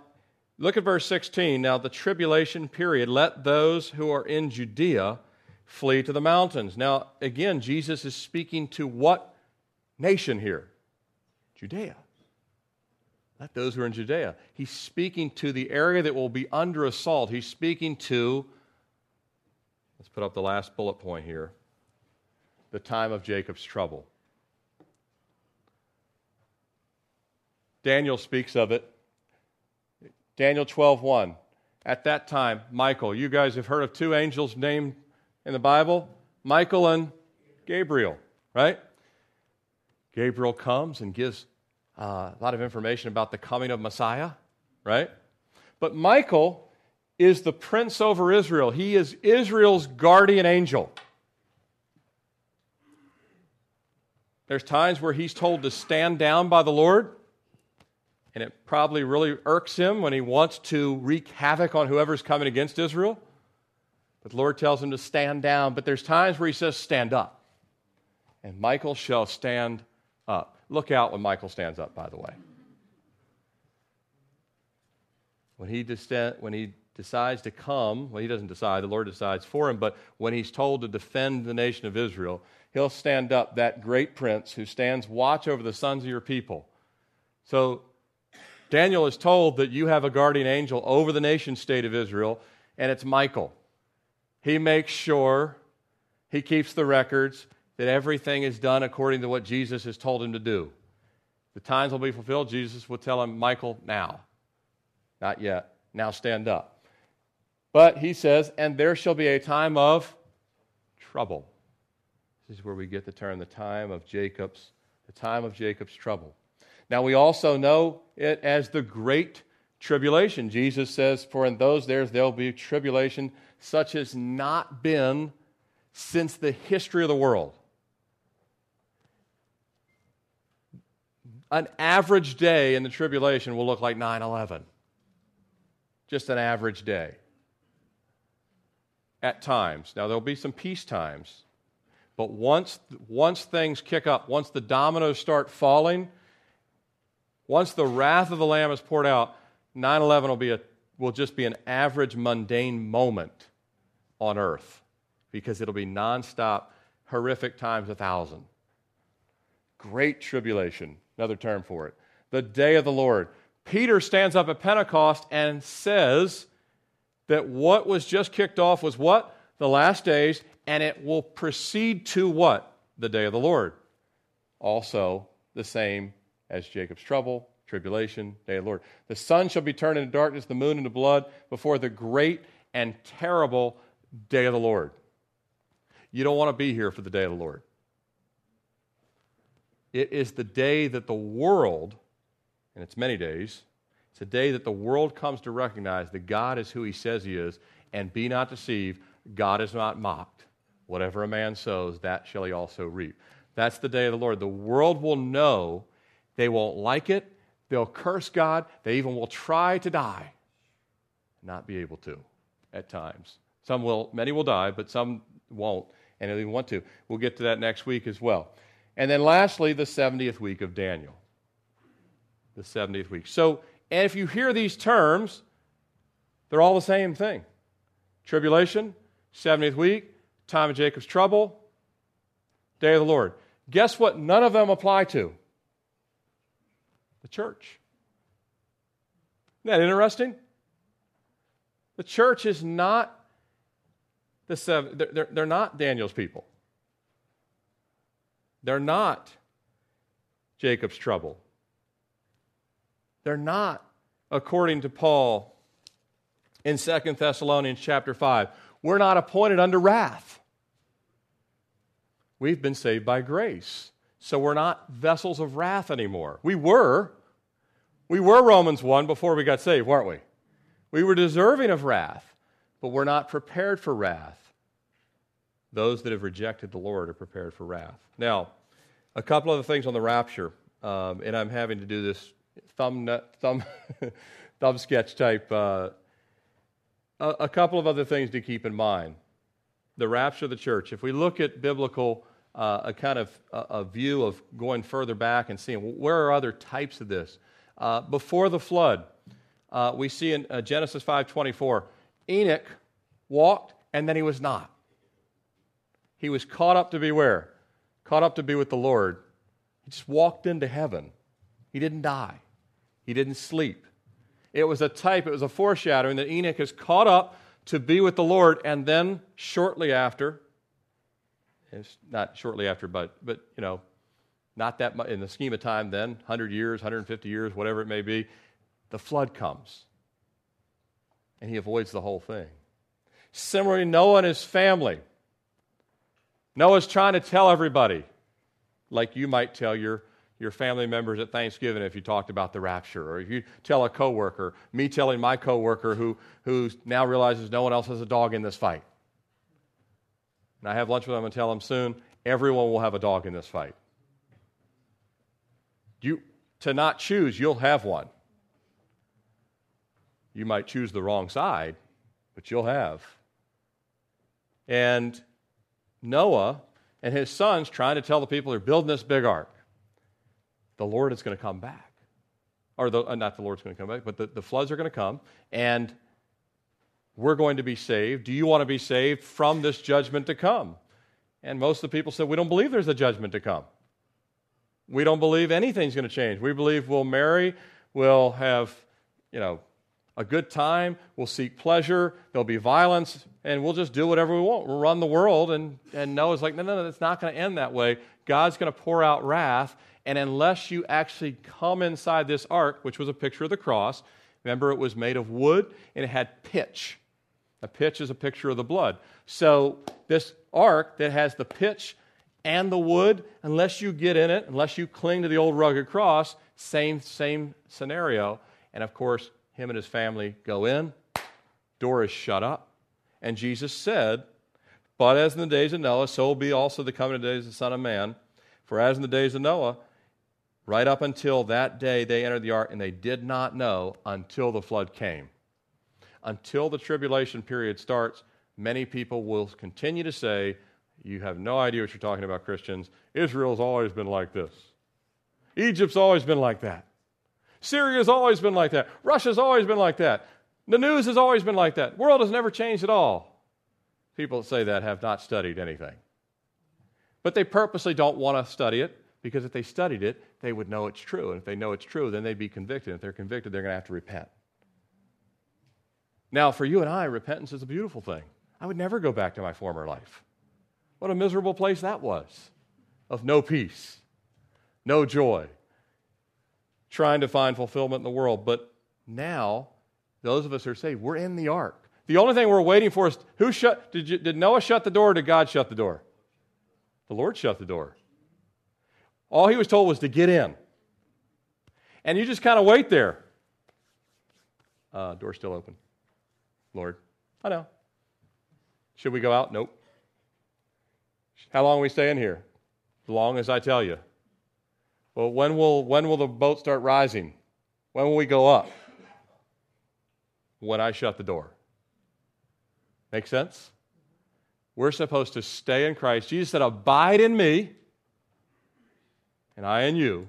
look at verse sixteen. Now, the tribulation period, let those who are in Judea flee to the mountains. Now, again, Jesus is speaking to what nation here? Judea. Let those who are in Judea. He's speaking to the area that will be under assault. He's speaking to, let's put up the last bullet point here, the time of Jacob's trouble. Daniel speaks of it. Daniel twelve one. At that time, Michael, you guys have heard of two angels named in the Bible, Michael and Gabriel, right? Gabriel comes and gives Uh, a lot of information about the coming of Messiah, right? But Michael is the prince over Israel. He is Israel's guardian angel. There's times where he's told to stand down by the Lord, and it probably really irks him when he wants to wreak havoc on whoever's coming against Israel. But the Lord tells him to stand down. But there's times where he says, stand up. And Michael shall stand up. Look out when Michael stands up, by the way. When he, de- when he decides to come, well, he doesn't decide, the Lord decides for him, but when he's told to defend the nation of Israel, he'll stand up, that great prince who stands watch over the sons of your people. So Daniel is told that you have a guardian angel over the nation state of Israel, and it's Michael. He makes sure, he keeps the records, that everything is done according to what Jesus has told him to do. The times will be fulfilled. Jesus will tell him, Michael, now. Not yet. Now stand up. But he says, and there shall be a time of trouble. This is where we get the term, the time of Jacob's, the time of Jacob's trouble. Now we also know it as the Great Tribulation. Jesus says, for in those days there will be tribulation such as not been since the history of the world. An average day in the tribulation will look like nine eleven. Just an average day. At times. Now, there'll be some peace times. But once, once things kick up, once the dominoes start falling, once the wrath of the Lamb is poured out, nine eleven will be a, will just be an average mundane moment on earth because it'll be nonstop, horrific times a thousand. Great tribulation. Another term for it. The day of the Lord. Peter stands up at Pentecost and says that what was just kicked off was what? The last days, and it will proceed to what? The day of the Lord. Also the same as Jacob's trouble, tribulation, day of the Lord. The sun shall be turned into darkness, the moon into blood, before the great and terrible day of the Lord. You don't want to be here for the day of the Lord. It is the day that the world, and it's many days, it's a day that the world comes to recognize that God is who he says he is, and be not deceived, God is not mocked. Whatever a man sows, that shall he also reap. That's the day of the Lord. The world will know, they won't like it, they'll curse God, they even will try to die, not be able to at times. Some will, many will die, but some won't, and they want to. We'll get to that next week as well. And then lastly, the seventieth week of Daniel. The seventieth week. So, and if you hear these terms, they're all the same thing. Tribulation, seventieth week, time of Jacob's trouble, day of the Lord. Guess what none of them apply to? The church. Isn't that interesting? The church is not the seven, they're, they're not Daniel's people. They're not Jacob's trouble. They're not, according to Paul in Second Thessalonians chapter five, we're not appointed under wrath. We've been saved by grace. So we're not vessels of wrath anymore. We were. We were Romans one before we got saved, weren't we? We were deserving of wrath, but we're not prepared for wrath. Those that have rejected the Lord are prepared for wrath. Now, a couple other things on the rapture, um, and I'm having to do this thumb thumb, thumb sketch type. Uh, a, a couple of other things to keep in mind. The rapture of the church. If we look at biblical, uh, a kind of a, a view of going further back and seeing where are other types of this. Uh, before the flood, uh, we see in uh, Genesis five twenty-four, Enoch walked and then he was not. He was caught up to be where? Caught up to be with the Lord. He just walked into heaven. He didn't die. He didn't sleep. It was a type, it was a foreshadowing that Enoch is caught up to be with the Lord, and then shortly after, it's not shortly after, but but you know, not that much in the scheme of time then, one hundred years, one hundred fifty years, whatever it may be, the flood comes. And he avoids the whole thing. Similarly, Noah and his family. Noah's trying to tell everybody, like you might tell your, your family members at Thanksgiving if you talked about the rapture, or if you tell a coworker, me telling my coworker who, who now realizes no one else has a dog in this fight. And I have lunch with him and tell him soon, everyone will have a dog in this fight. You, to not choose, you'll have one. You might choose the wrong side, but you'll have. And Noah and his sons trying to tell the people they're building this big ark, the Lord is going to come back. Or the, uh, not the Lord's going to come back, but the, the floods are going to come, and we're going to be saved. Do you want to be saved from this judgment to come? And most of the people said, we don't believe there's a judgment to come. We don't believe anything's going to change. We believe we'll marry, we'll have, you know, a good time, we'll seek pleasure, there'll be violence, and we'll just do whatever we want. We'll run the world. And, and Noah's like, no, no, no, it's not going to end that way. God's going to pour out wrath, and unless you actually come inside this ark, which was a picture of the cross, remember it was made of wood, and it had pitch. A pitch is a picture of the blood. So this ark that has the pitch and the wood, unless you get in it, unless you cling to the old rugged cross, same same scenario. And of course, him and his family go in, door is shut up. And Jesus said, but as in the days of Noah, so will be also the coming of the days of the Son of Man. For as in the days of Noah, right up until that day they entered the ark, and they did not know until the flood came. Until the tribulation period starts, many people will continue to say, you have no idea what you're talking about, Christians. Israel's always been like this. Egypt's always been like that. Syria's always been like that. Russia's always been like that. The news has always been like that. The world has never changed at all. People that say that have not studied anything. But they purposely don't want to study it, because if they studied it, they would know it's true. And if they know it's true, then they'd be convicted. If they're convicted, they're going to have to repent. Now, for you and I, repentance is a beautiful thing. I would never go back to my former life. What a miserable place that was, of no peace, no joy, trying to find fulfillment in the world. But now, those of us who are saved, we're in the ark. The only thing we're waiting for is, who shut, did, you, did Noah shut the door or did God shut the door? The Lord shut the door. All he was told was to get in. And you just kind of wait there. Uh, door's still open. Lord, I know. Should we go out? Nope. How long we stay in here? As long as I tell you. Well, when will when will the boat start rising? When will we go up? When I shut the door. Make sense? We're supposed to stay in Christ. Jesus said, abide in me, and I in you.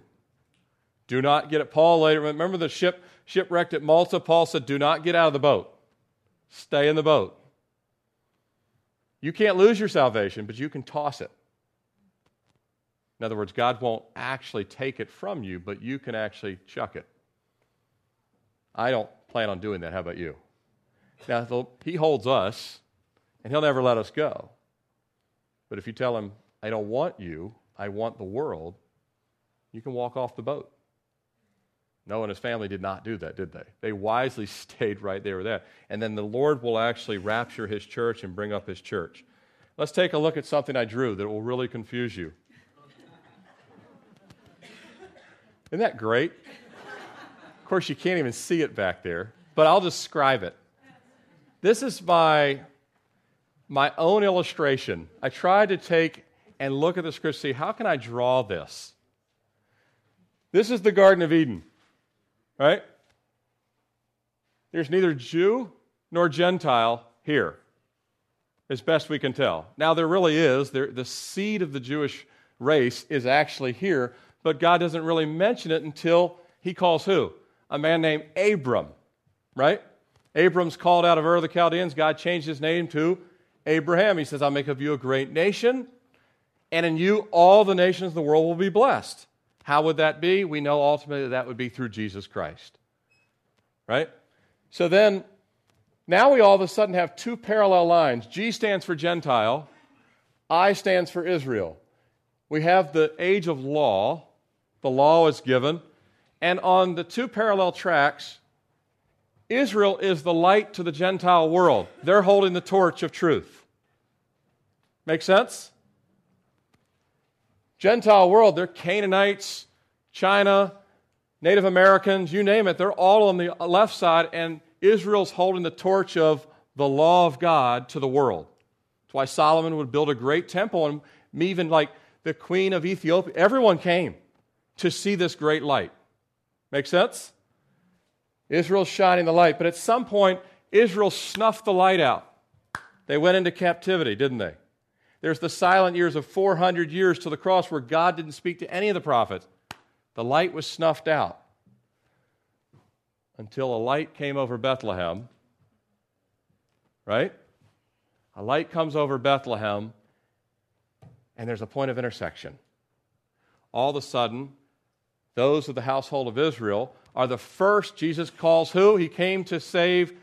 Do not get it. Paul later, remember the ship shipwrecked at Malta? Paul said, do not get out of the boat. Stay in the boat. You can't lose your salvation, but you can toss it. In other words, God won't actually take it from you, but you can actually chuck it. I don't plan on doing that. How about you? Now, he holds us, and he'll never let us go. But if you tell him, I don't want you, I want the world, you can walk off the boat. Noah and his family did not do that, did they? They wisely stayed right there with that. And then the Lord will actually rapture his church and bring up his church. Let's take a look at something I drew that will really confuse you. Isn't that great? Of course, you can't even see it back there, but I'll describe it. This is my, my own illustration. I tried to take and look at the scripture, see how can I draw this? This is the Garden of Eden, right? There's neither Jew nor Gentile here, as best we can tell. Now, there really is. There, the seed of the Jewish race is actually here, but God doesn't really mention it until he calls who? A man named Abram, right? Abram's called out of Ur of the Chaldeans. God changed his name to Abraham. He says, I'll make of you a great nation, and in you all the nations of the world will be blessed. How would that be? We know ultimately that would be through Jesus Christ, right? So then, now we all of a sudden have two parallel lines. G stands for Gentile, I stands for Israel. We have the age of law, the law is given, and on the two parallel tracks, Israel is the light to the Gentile world. They're holding the torch of truth. Make sense? Gentile world, they're Canaanites, China, Native Americans, you name it. They're all on the left side, and Israel's holding the torch of the law of God to the world. That's why Solomon would build a great temple, and even like the queen of Ethiopia, everyone came to see this great light. Make sense? Israel's shining the light, but at some point, Israel snuffed the light out. They went into captivity, didn't they? There's the silent years of four hundred years to the cross where God didn't speak to any of the prophets. The light was snuffed out until a light came over Bethlehem, right? A light comes over Bethlehem, and there's a point of intersection. All of a sudden, those of the household of Israel are the first. Jesus calls who? He came to save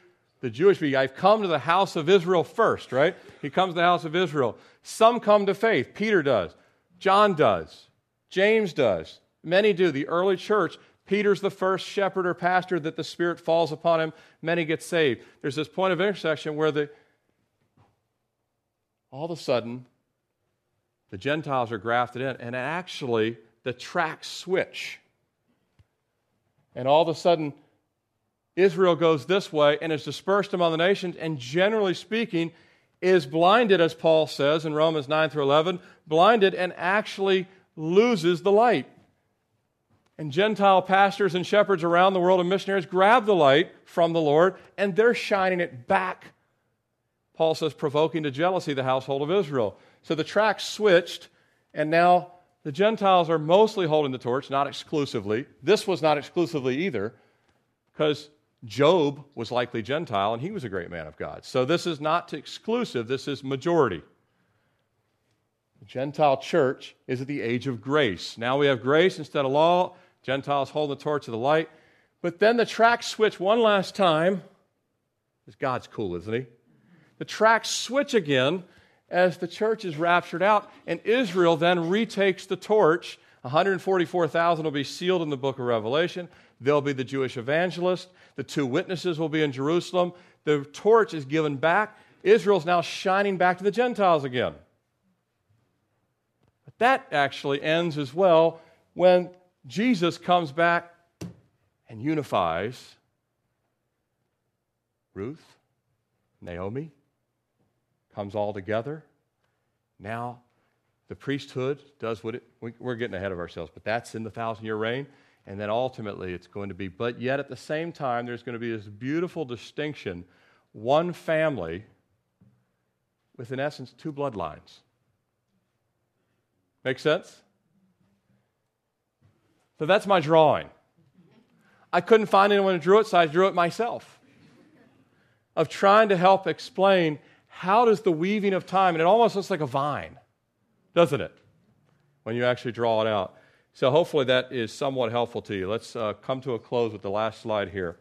the Jewish people. I've come to the house of Israel first, right? He comes to the house of Israel. Some come to faith. Peter does. John does. James does. Many do. The early church, Peter's the first shepherd or pastor that the Spirit falls upon him. Many get saved. There's this point of intersection where the all of a sudden the Gentiles are grafted in, and actually the tracks switch. And all of a sudden Israel goes this way and is dispersed among the nations, and generally speaking is blinded, as Paul says in Romans nine through eleven, blinded and actually loses the light. And Gentile pastors and shepherds around the world and missionaries grab the light from the Lord, and they're shining it back. Paul says, provoking to jealousy the household of Israel. So the tracks switched, and now the Gentiles are mostly holding the torch, not exclusively. This was not exclusively either, because Job was likely Gentile, and he was a great man of God. So this is not exclusive, this is majority. The Gentile church is at the age of grace. Now we have grace instead of law. Gentiles hold the torch of the light. But then the tracks switch one last time. God's cool, isn't he? The tracks switch again as the church is raptured out, and Israel then retakes the torch. one hundred forty-four thousand will be sealed in the book of Revelation. There'll be the Jewish evangelist. The two witnesses will be in Jerusalem. The torch is given back. Israel's now shining back to the Gentiles again. But that actually ends as well when Jesus comes back and unifies Ruth, Naomi, comes all together. Now the priesthood does what it, we're getting ahead of ourselves, but that's in the thousand-year reign. And then ultimately it's going to be, but yet at the same time, there's going to be this beautiful distinction. One family with, in essence, two bloodlines. Make sense? So that's my drawing. I couldn't find anyone who drew it, so I drew it myself, of trying to help explain how does the weaving of time, and it almost looks like a vine, doesn't it, when you actually draw it out. So hopefully that is somewhat helpful to you. Let's uh, come to a close with the last slide here.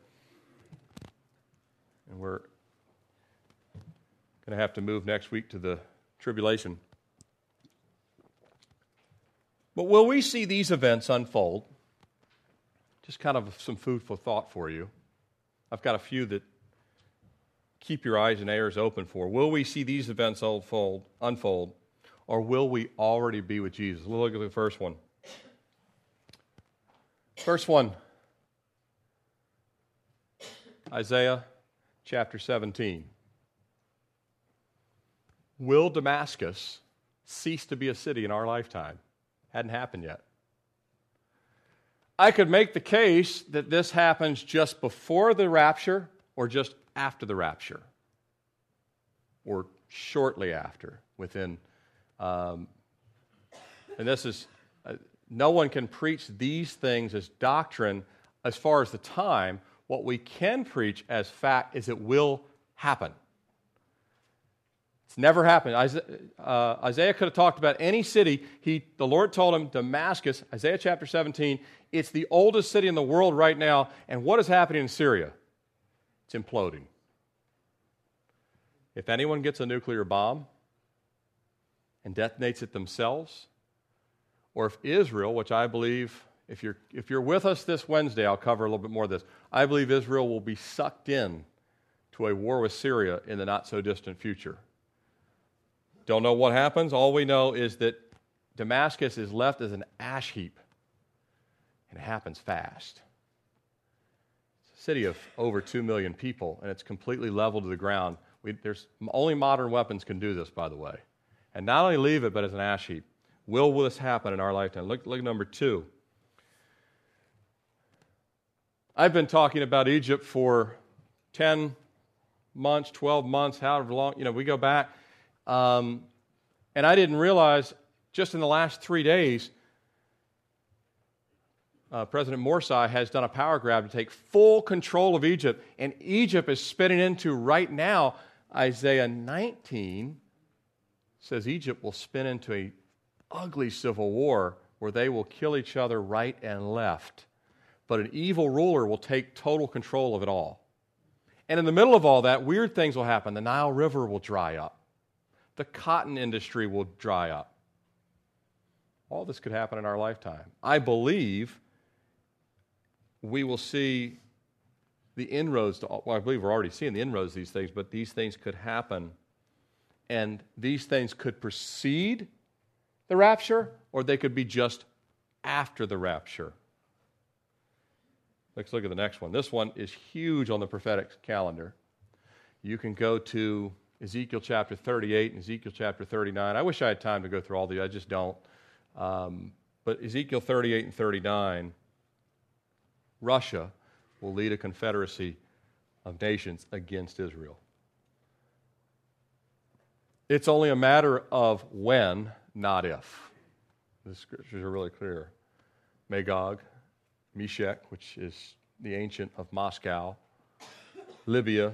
And we're going to have to move next week to the tribulation. But will we see these events unfold? Just kind of some food for thought for you. I've got a few that keep your eyes and ears open for. Will we see these events unfold, unfold, or will we already be with Jesus? We'll look at the first one. First one, Isaiah chapter seventeen. Will Damascus cease to be a city in our lifetime? Hadn't happened yet. I could make the case that this happens just before the rapture or just after the rapture or shortly after within. Um, and this is, uh, no one can preach these things as doctrine as far as the time. What we can preach as fact is it will happen. It's never happened. Isaiah, uh, Isaiah could have talked about any city. He, the Lord told him, Damascus, Isaiah chapter seventeen, it's the oldest city in the world right now. And what is happening in Syria? It's imploding. If anyone gets a nuclear bomb and detonates it themselves, or if Israel, which I believe, if you're, if you're with us this Wednesday, I'll cover a little bit more of this. I believe Israel will be sucked in to a war with Syria in the not-so-distant future. Don't know what happens. All we know is that Damascus is left as an ash heap, and it happens fast. It's a city of over two million people, and it's completely leveled to the ground. We, there's only modern weapons can do this, by the way. And not only leave it, but as an ash heap. Will, will this happen in our lifetime? Look, look at number two. I've been talking about Egypt for ten months, twelve months, however long. You know, we go back. Um, and I didn't realize just in the last three days, uh, President Morsi has done a power grab to take full control of Egypt, and Egypt is spinning into right now. Isaiah nineteen says Egypt will spin into an ugly civil war where they will kill each other right and left, but an evil ruler will take total control of it all. And in the middle of all that, weird things will happen. The Nile River will dry up. The cotton industry will dry up. All this could happen in our lifetime. I believe we will see the inroads to, well, I believe we're already seeing the inroads to these things, but these things could happen. And these things could precede the rapture, or they could be just after the rapture. Let's look at the next one. This one is huge on the prophetic calendar. You can go to Ezekiel chapter thirty-eight and Ezekiel chapter thirty-nine. I wish I had time to go through all these. I just don't. Um, but Ezekiel thirty-eight and thirty-nine, Russia will lead a confederacy of nations against Israel. It's only a matter of when, not if. The scriptures are really clear. Magog, Meshach, which is the ancient of Moscow, Libya,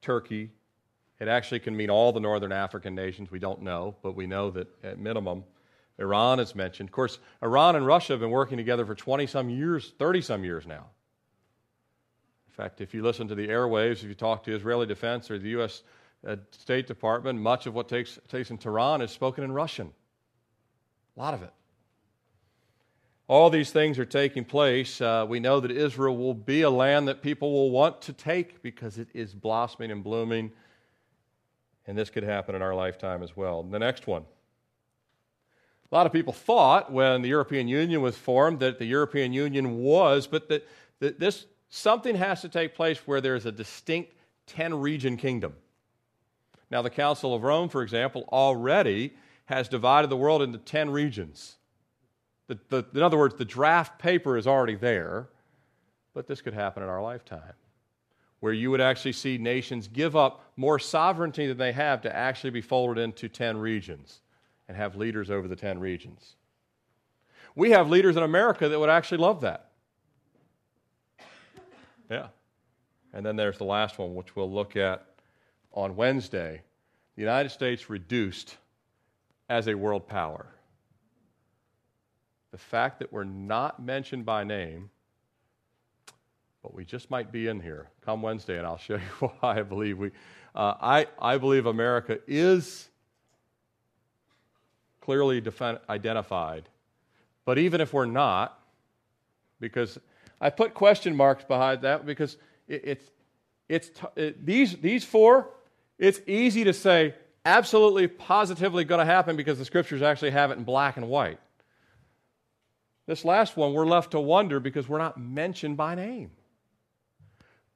Turkey. It actually can mean all the northern African nations. We don't know, but we know that at minimum, Iran is mentioned. Of course, Iran and Russia have been working together for twenty-some years, thirty-some years now. In fact, if you listen to the airwaves, if you talk to Israeli defense or the U S uh, State Department, much of what takes place in Tehran is spoken in Russian. A lot of it. All these things are taking place. Uh, we know that Israel will be a land that people will want to take because it is blossoming and blooming. And this could happen in our lifetime as well. And the next one. A lot of people thought when the European Union was formed that the European Union was, but that, that this something has to take place where there's a distinct ten-region kingdom. Now, the Council of Rome, for example, already has divided the world into ten regions. The, the, in other words, the draft paper is already there, but this could happen in our lifetime. where you would actually see nations give up more sovereignty than they have to actually be folded into ten regions and have leaders over the ten regions. We have leaders in America that would actually love that. Yeah. And then there's the last one, which we'll look at on Wednesday. The United States reduced as a world power. The fact that we're not mentioned by name, but we just might be in here. Come Wednesday, and I'll show you why I believe we. Uh, I I believe America is clearly defen- identified, but even if we're not, because I put question marks behind that, because it, it's it's t- it, these these four. It's easy to say absolutely, positively going to happen because the scriptures actually have it in black and white. This last one, we're left to wonder because we're not mentioned by name.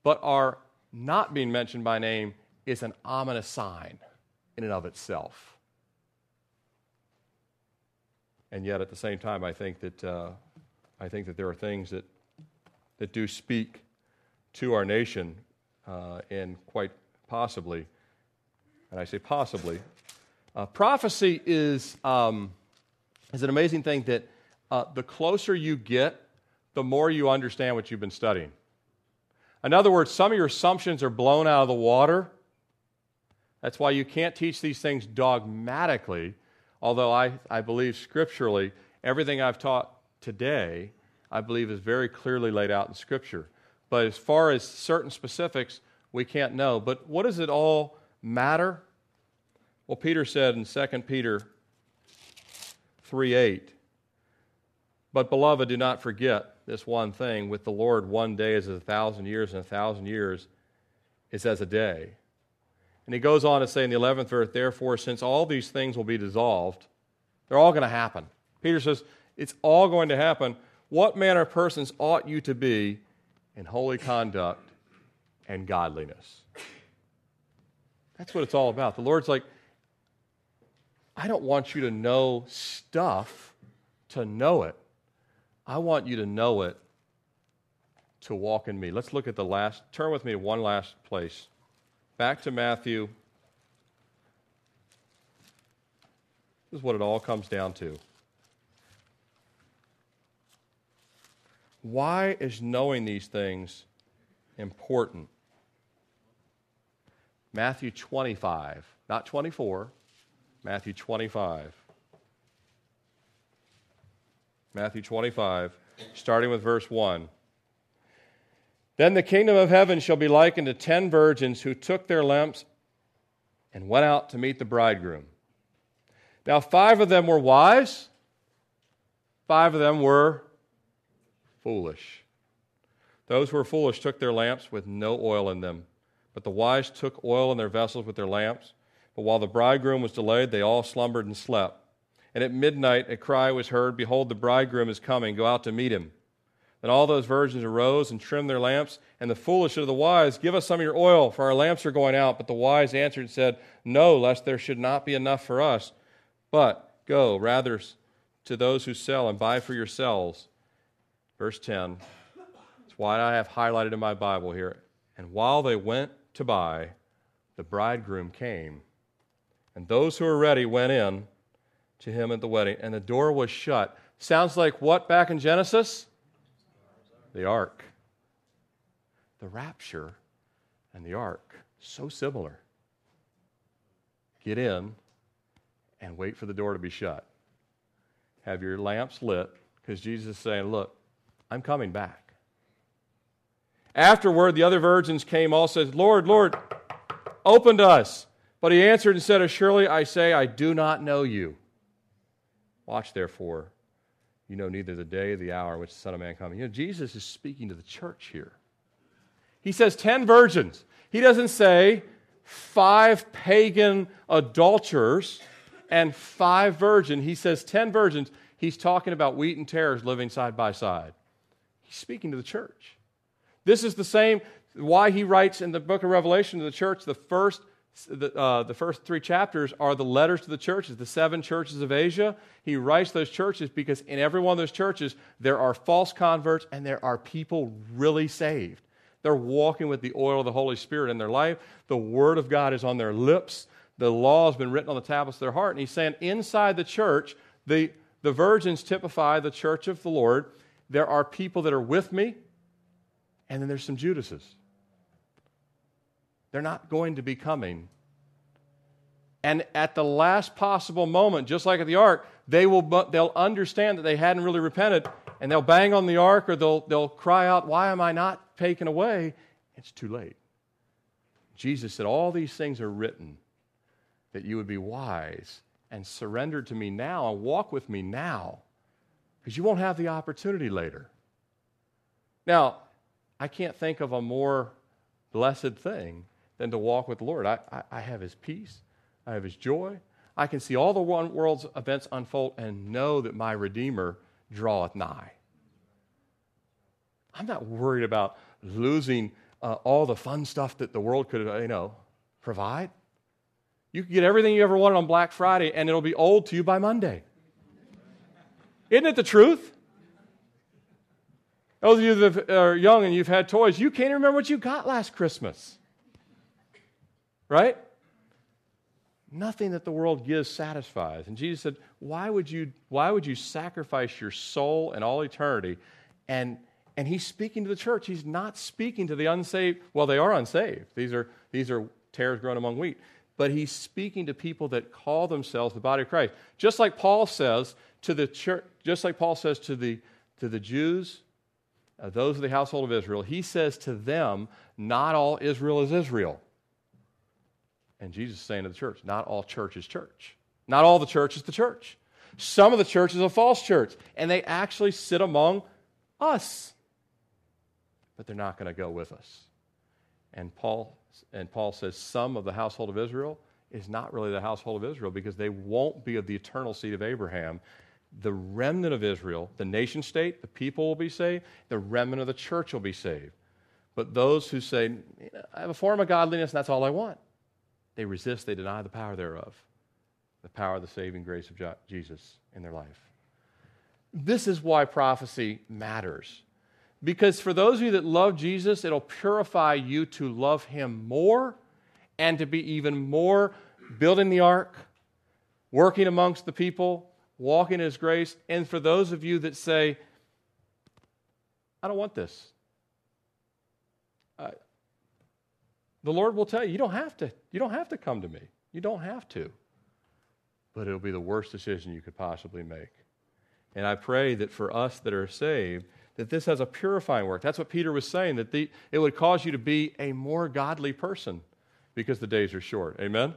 But our not being mentioned by name is an ominous sign in and of itself. And yet, at the same time, I think that uh, I think that there are things that that do speak to our nation, uh, and quite possibly, and I say possibly, uh, prophecy is um, is an amazing thing that uh, the closer you get, the more you understand what you've been studying. In other words, some of your assumptions are blown out of the water. That's why you can't teach these things dogmatically, although I, I believe scripturally, everything I've taught today, I believe is very clearly laid out in Scripture. But as far as certain specifics, we can't know. But what does it all matter? Well, Peter said in Second Peter three eight, "But, beloved, do not forget this one thing, with the Lord one day is as a thousand years, and a thousand years is as a day." And he goes on to say in the eleventh verse, "Therefore, since all these things will be dissolved," they're all going to happen. Peter says, it's all going to happen. "What manner of persons ought you to be in holy conduct and godliness?" That's what it's all about. The Lord's like, I don't want you to know stuff to know it. I want you to know it to walk in me. Let's look at the last, turn with me to one last place. Back to Matthew. This is what it all comes down to. Why is knowing these things important? Matthew twenty-five, not twenty-four, Matthew twenty-five. Matthew twenty-five, starting with verse one. "Then the kingdom of heaven shall be likened to ten virgins who took their lamps and went out to meet the bridegroom. Now five of them were wise, five of them were foolish. Those who were foolish took their lamps with no oil in them, but the wise took oil in their vessels with their lamps. But while the bridegroom was delayed, they all slumbered and slept. And at midnight a cry was heard, 'Behold, the bridegroom is coming, go out to meet him.' Then all those virgins arose and trimmed their lamps, and the foolish said to the wise, 'Give us some of your oil, for our lamps are going out.' But the wise answered and said, 'No, lest there should not be enough for us. But go, rather, to those who sell and buy for yourselves.'" Verse ten, that's why I have highlighted in my Bible here. "And while they went to buy, the bridegroom came, and those who were ready went in to him at the wedding, and the door was shut." Sounds like what back in Genesis? The ark. The rapture and the ark, so similar. Get in and wait for the door to be shut. Have your lamps lit, because Jesus is saying, look, I'm coming back. "Afterward, the other virgins came also, Lord, Lord, open to us. But he answered and said, Assuredly, I say, I do not know you. Watch, therefore, you know neither the day or the hour in which the Son of Man coming." You know, Jesus is speaking to the church here. He says ten virgins. He doesn't say five pagan adulterers and five virgins. He says ten virgins. He's talking about wheat and tares living side by side. He's speaking to the church. This is the same why he writes in the book of Revelation to the church. The first The, uh, the first three chapters are the letters to the churches, the seven churches of Asia. He writes those churches because in every one of those churches, there are false converts and there are people really saved. They're walking with the oil of the Holy Spirit in their life. The Word of God is on their lips. The law has been written on the tablets of their heart. And he's saying inside the church, the, the virgins typify the church of the Lord. There are people that are with me, and then there's some Judases. They're not going to be coming. And at the last possible moment, just like at the ark, they will, they'll understand that they hadn't really repented, and they'll bang on the ark, or they'll, they'll cry out, why am I not taken away? It's too late. Jesus said, all these things are written that you would be wise and surrender to me now and walk with me now, because you won't have the opportunity later. Now, I can't think of a more blessed thing than to walk with the Lord. I, I, I have His peace. I have His joy. I can see all the world's events unfold and know that my Redeemer draweth nigh. I'm not worried about losing uh, all the fun stuff that the world could, you know, provide. You can get everything you ever wanted on Black Friday, and it'll be old to you by Monday. Isn't it the truth? Those of you that are young and you've had toys, you can't even remember what you got last Christmas. Right? Nothing that the world gives satisfies. And Jesus said, why would you, why would you sacrifice your soul and all eternity? And, and he's speaking to the church. He's not speaking to the unsaved. Well, they are unsaved. These are, these are tares grown among wheat. But he's speaking to people that call themselves the body of Christ. Just like Paul says to the church, just like Paul says to the, to the Jews, uh, those of the household of Israel, he says to them, not all Israel is Israel. And Jesus is saying to the church, not all church is church. Not all the church is the church. Some of the church is a false church, and they actually sit among us. But they're not going to go with us. And Paul And Paul says some of the household of Israel is not really the household of Israel, because they won't be of the eternal seed of Abraham. The remnant of Israel, the nation state, the people will be saved. The remnant of the church will be saved. But those who say, I have a form of godliness and that's all I want, they resist, they deny the power thereof, the power of the saving grace of Jesus in their life. This is why prophecy matters. Because for those of you that love Jesus, it'll purify you to love Him more and to be even more building the ark, working amongst the people, walking in His grace. And for those of you that say, I don't want this, uh, the Lord will tell you, you don't have to. You don't have to come to me. You don't have to. But it'll be the worst decision you could possibly make. And I pray that for us that are saved, that this has a purifying work. That's what Peter was saying, that the, it would cause you to be a more godly person because the days are short. Amen?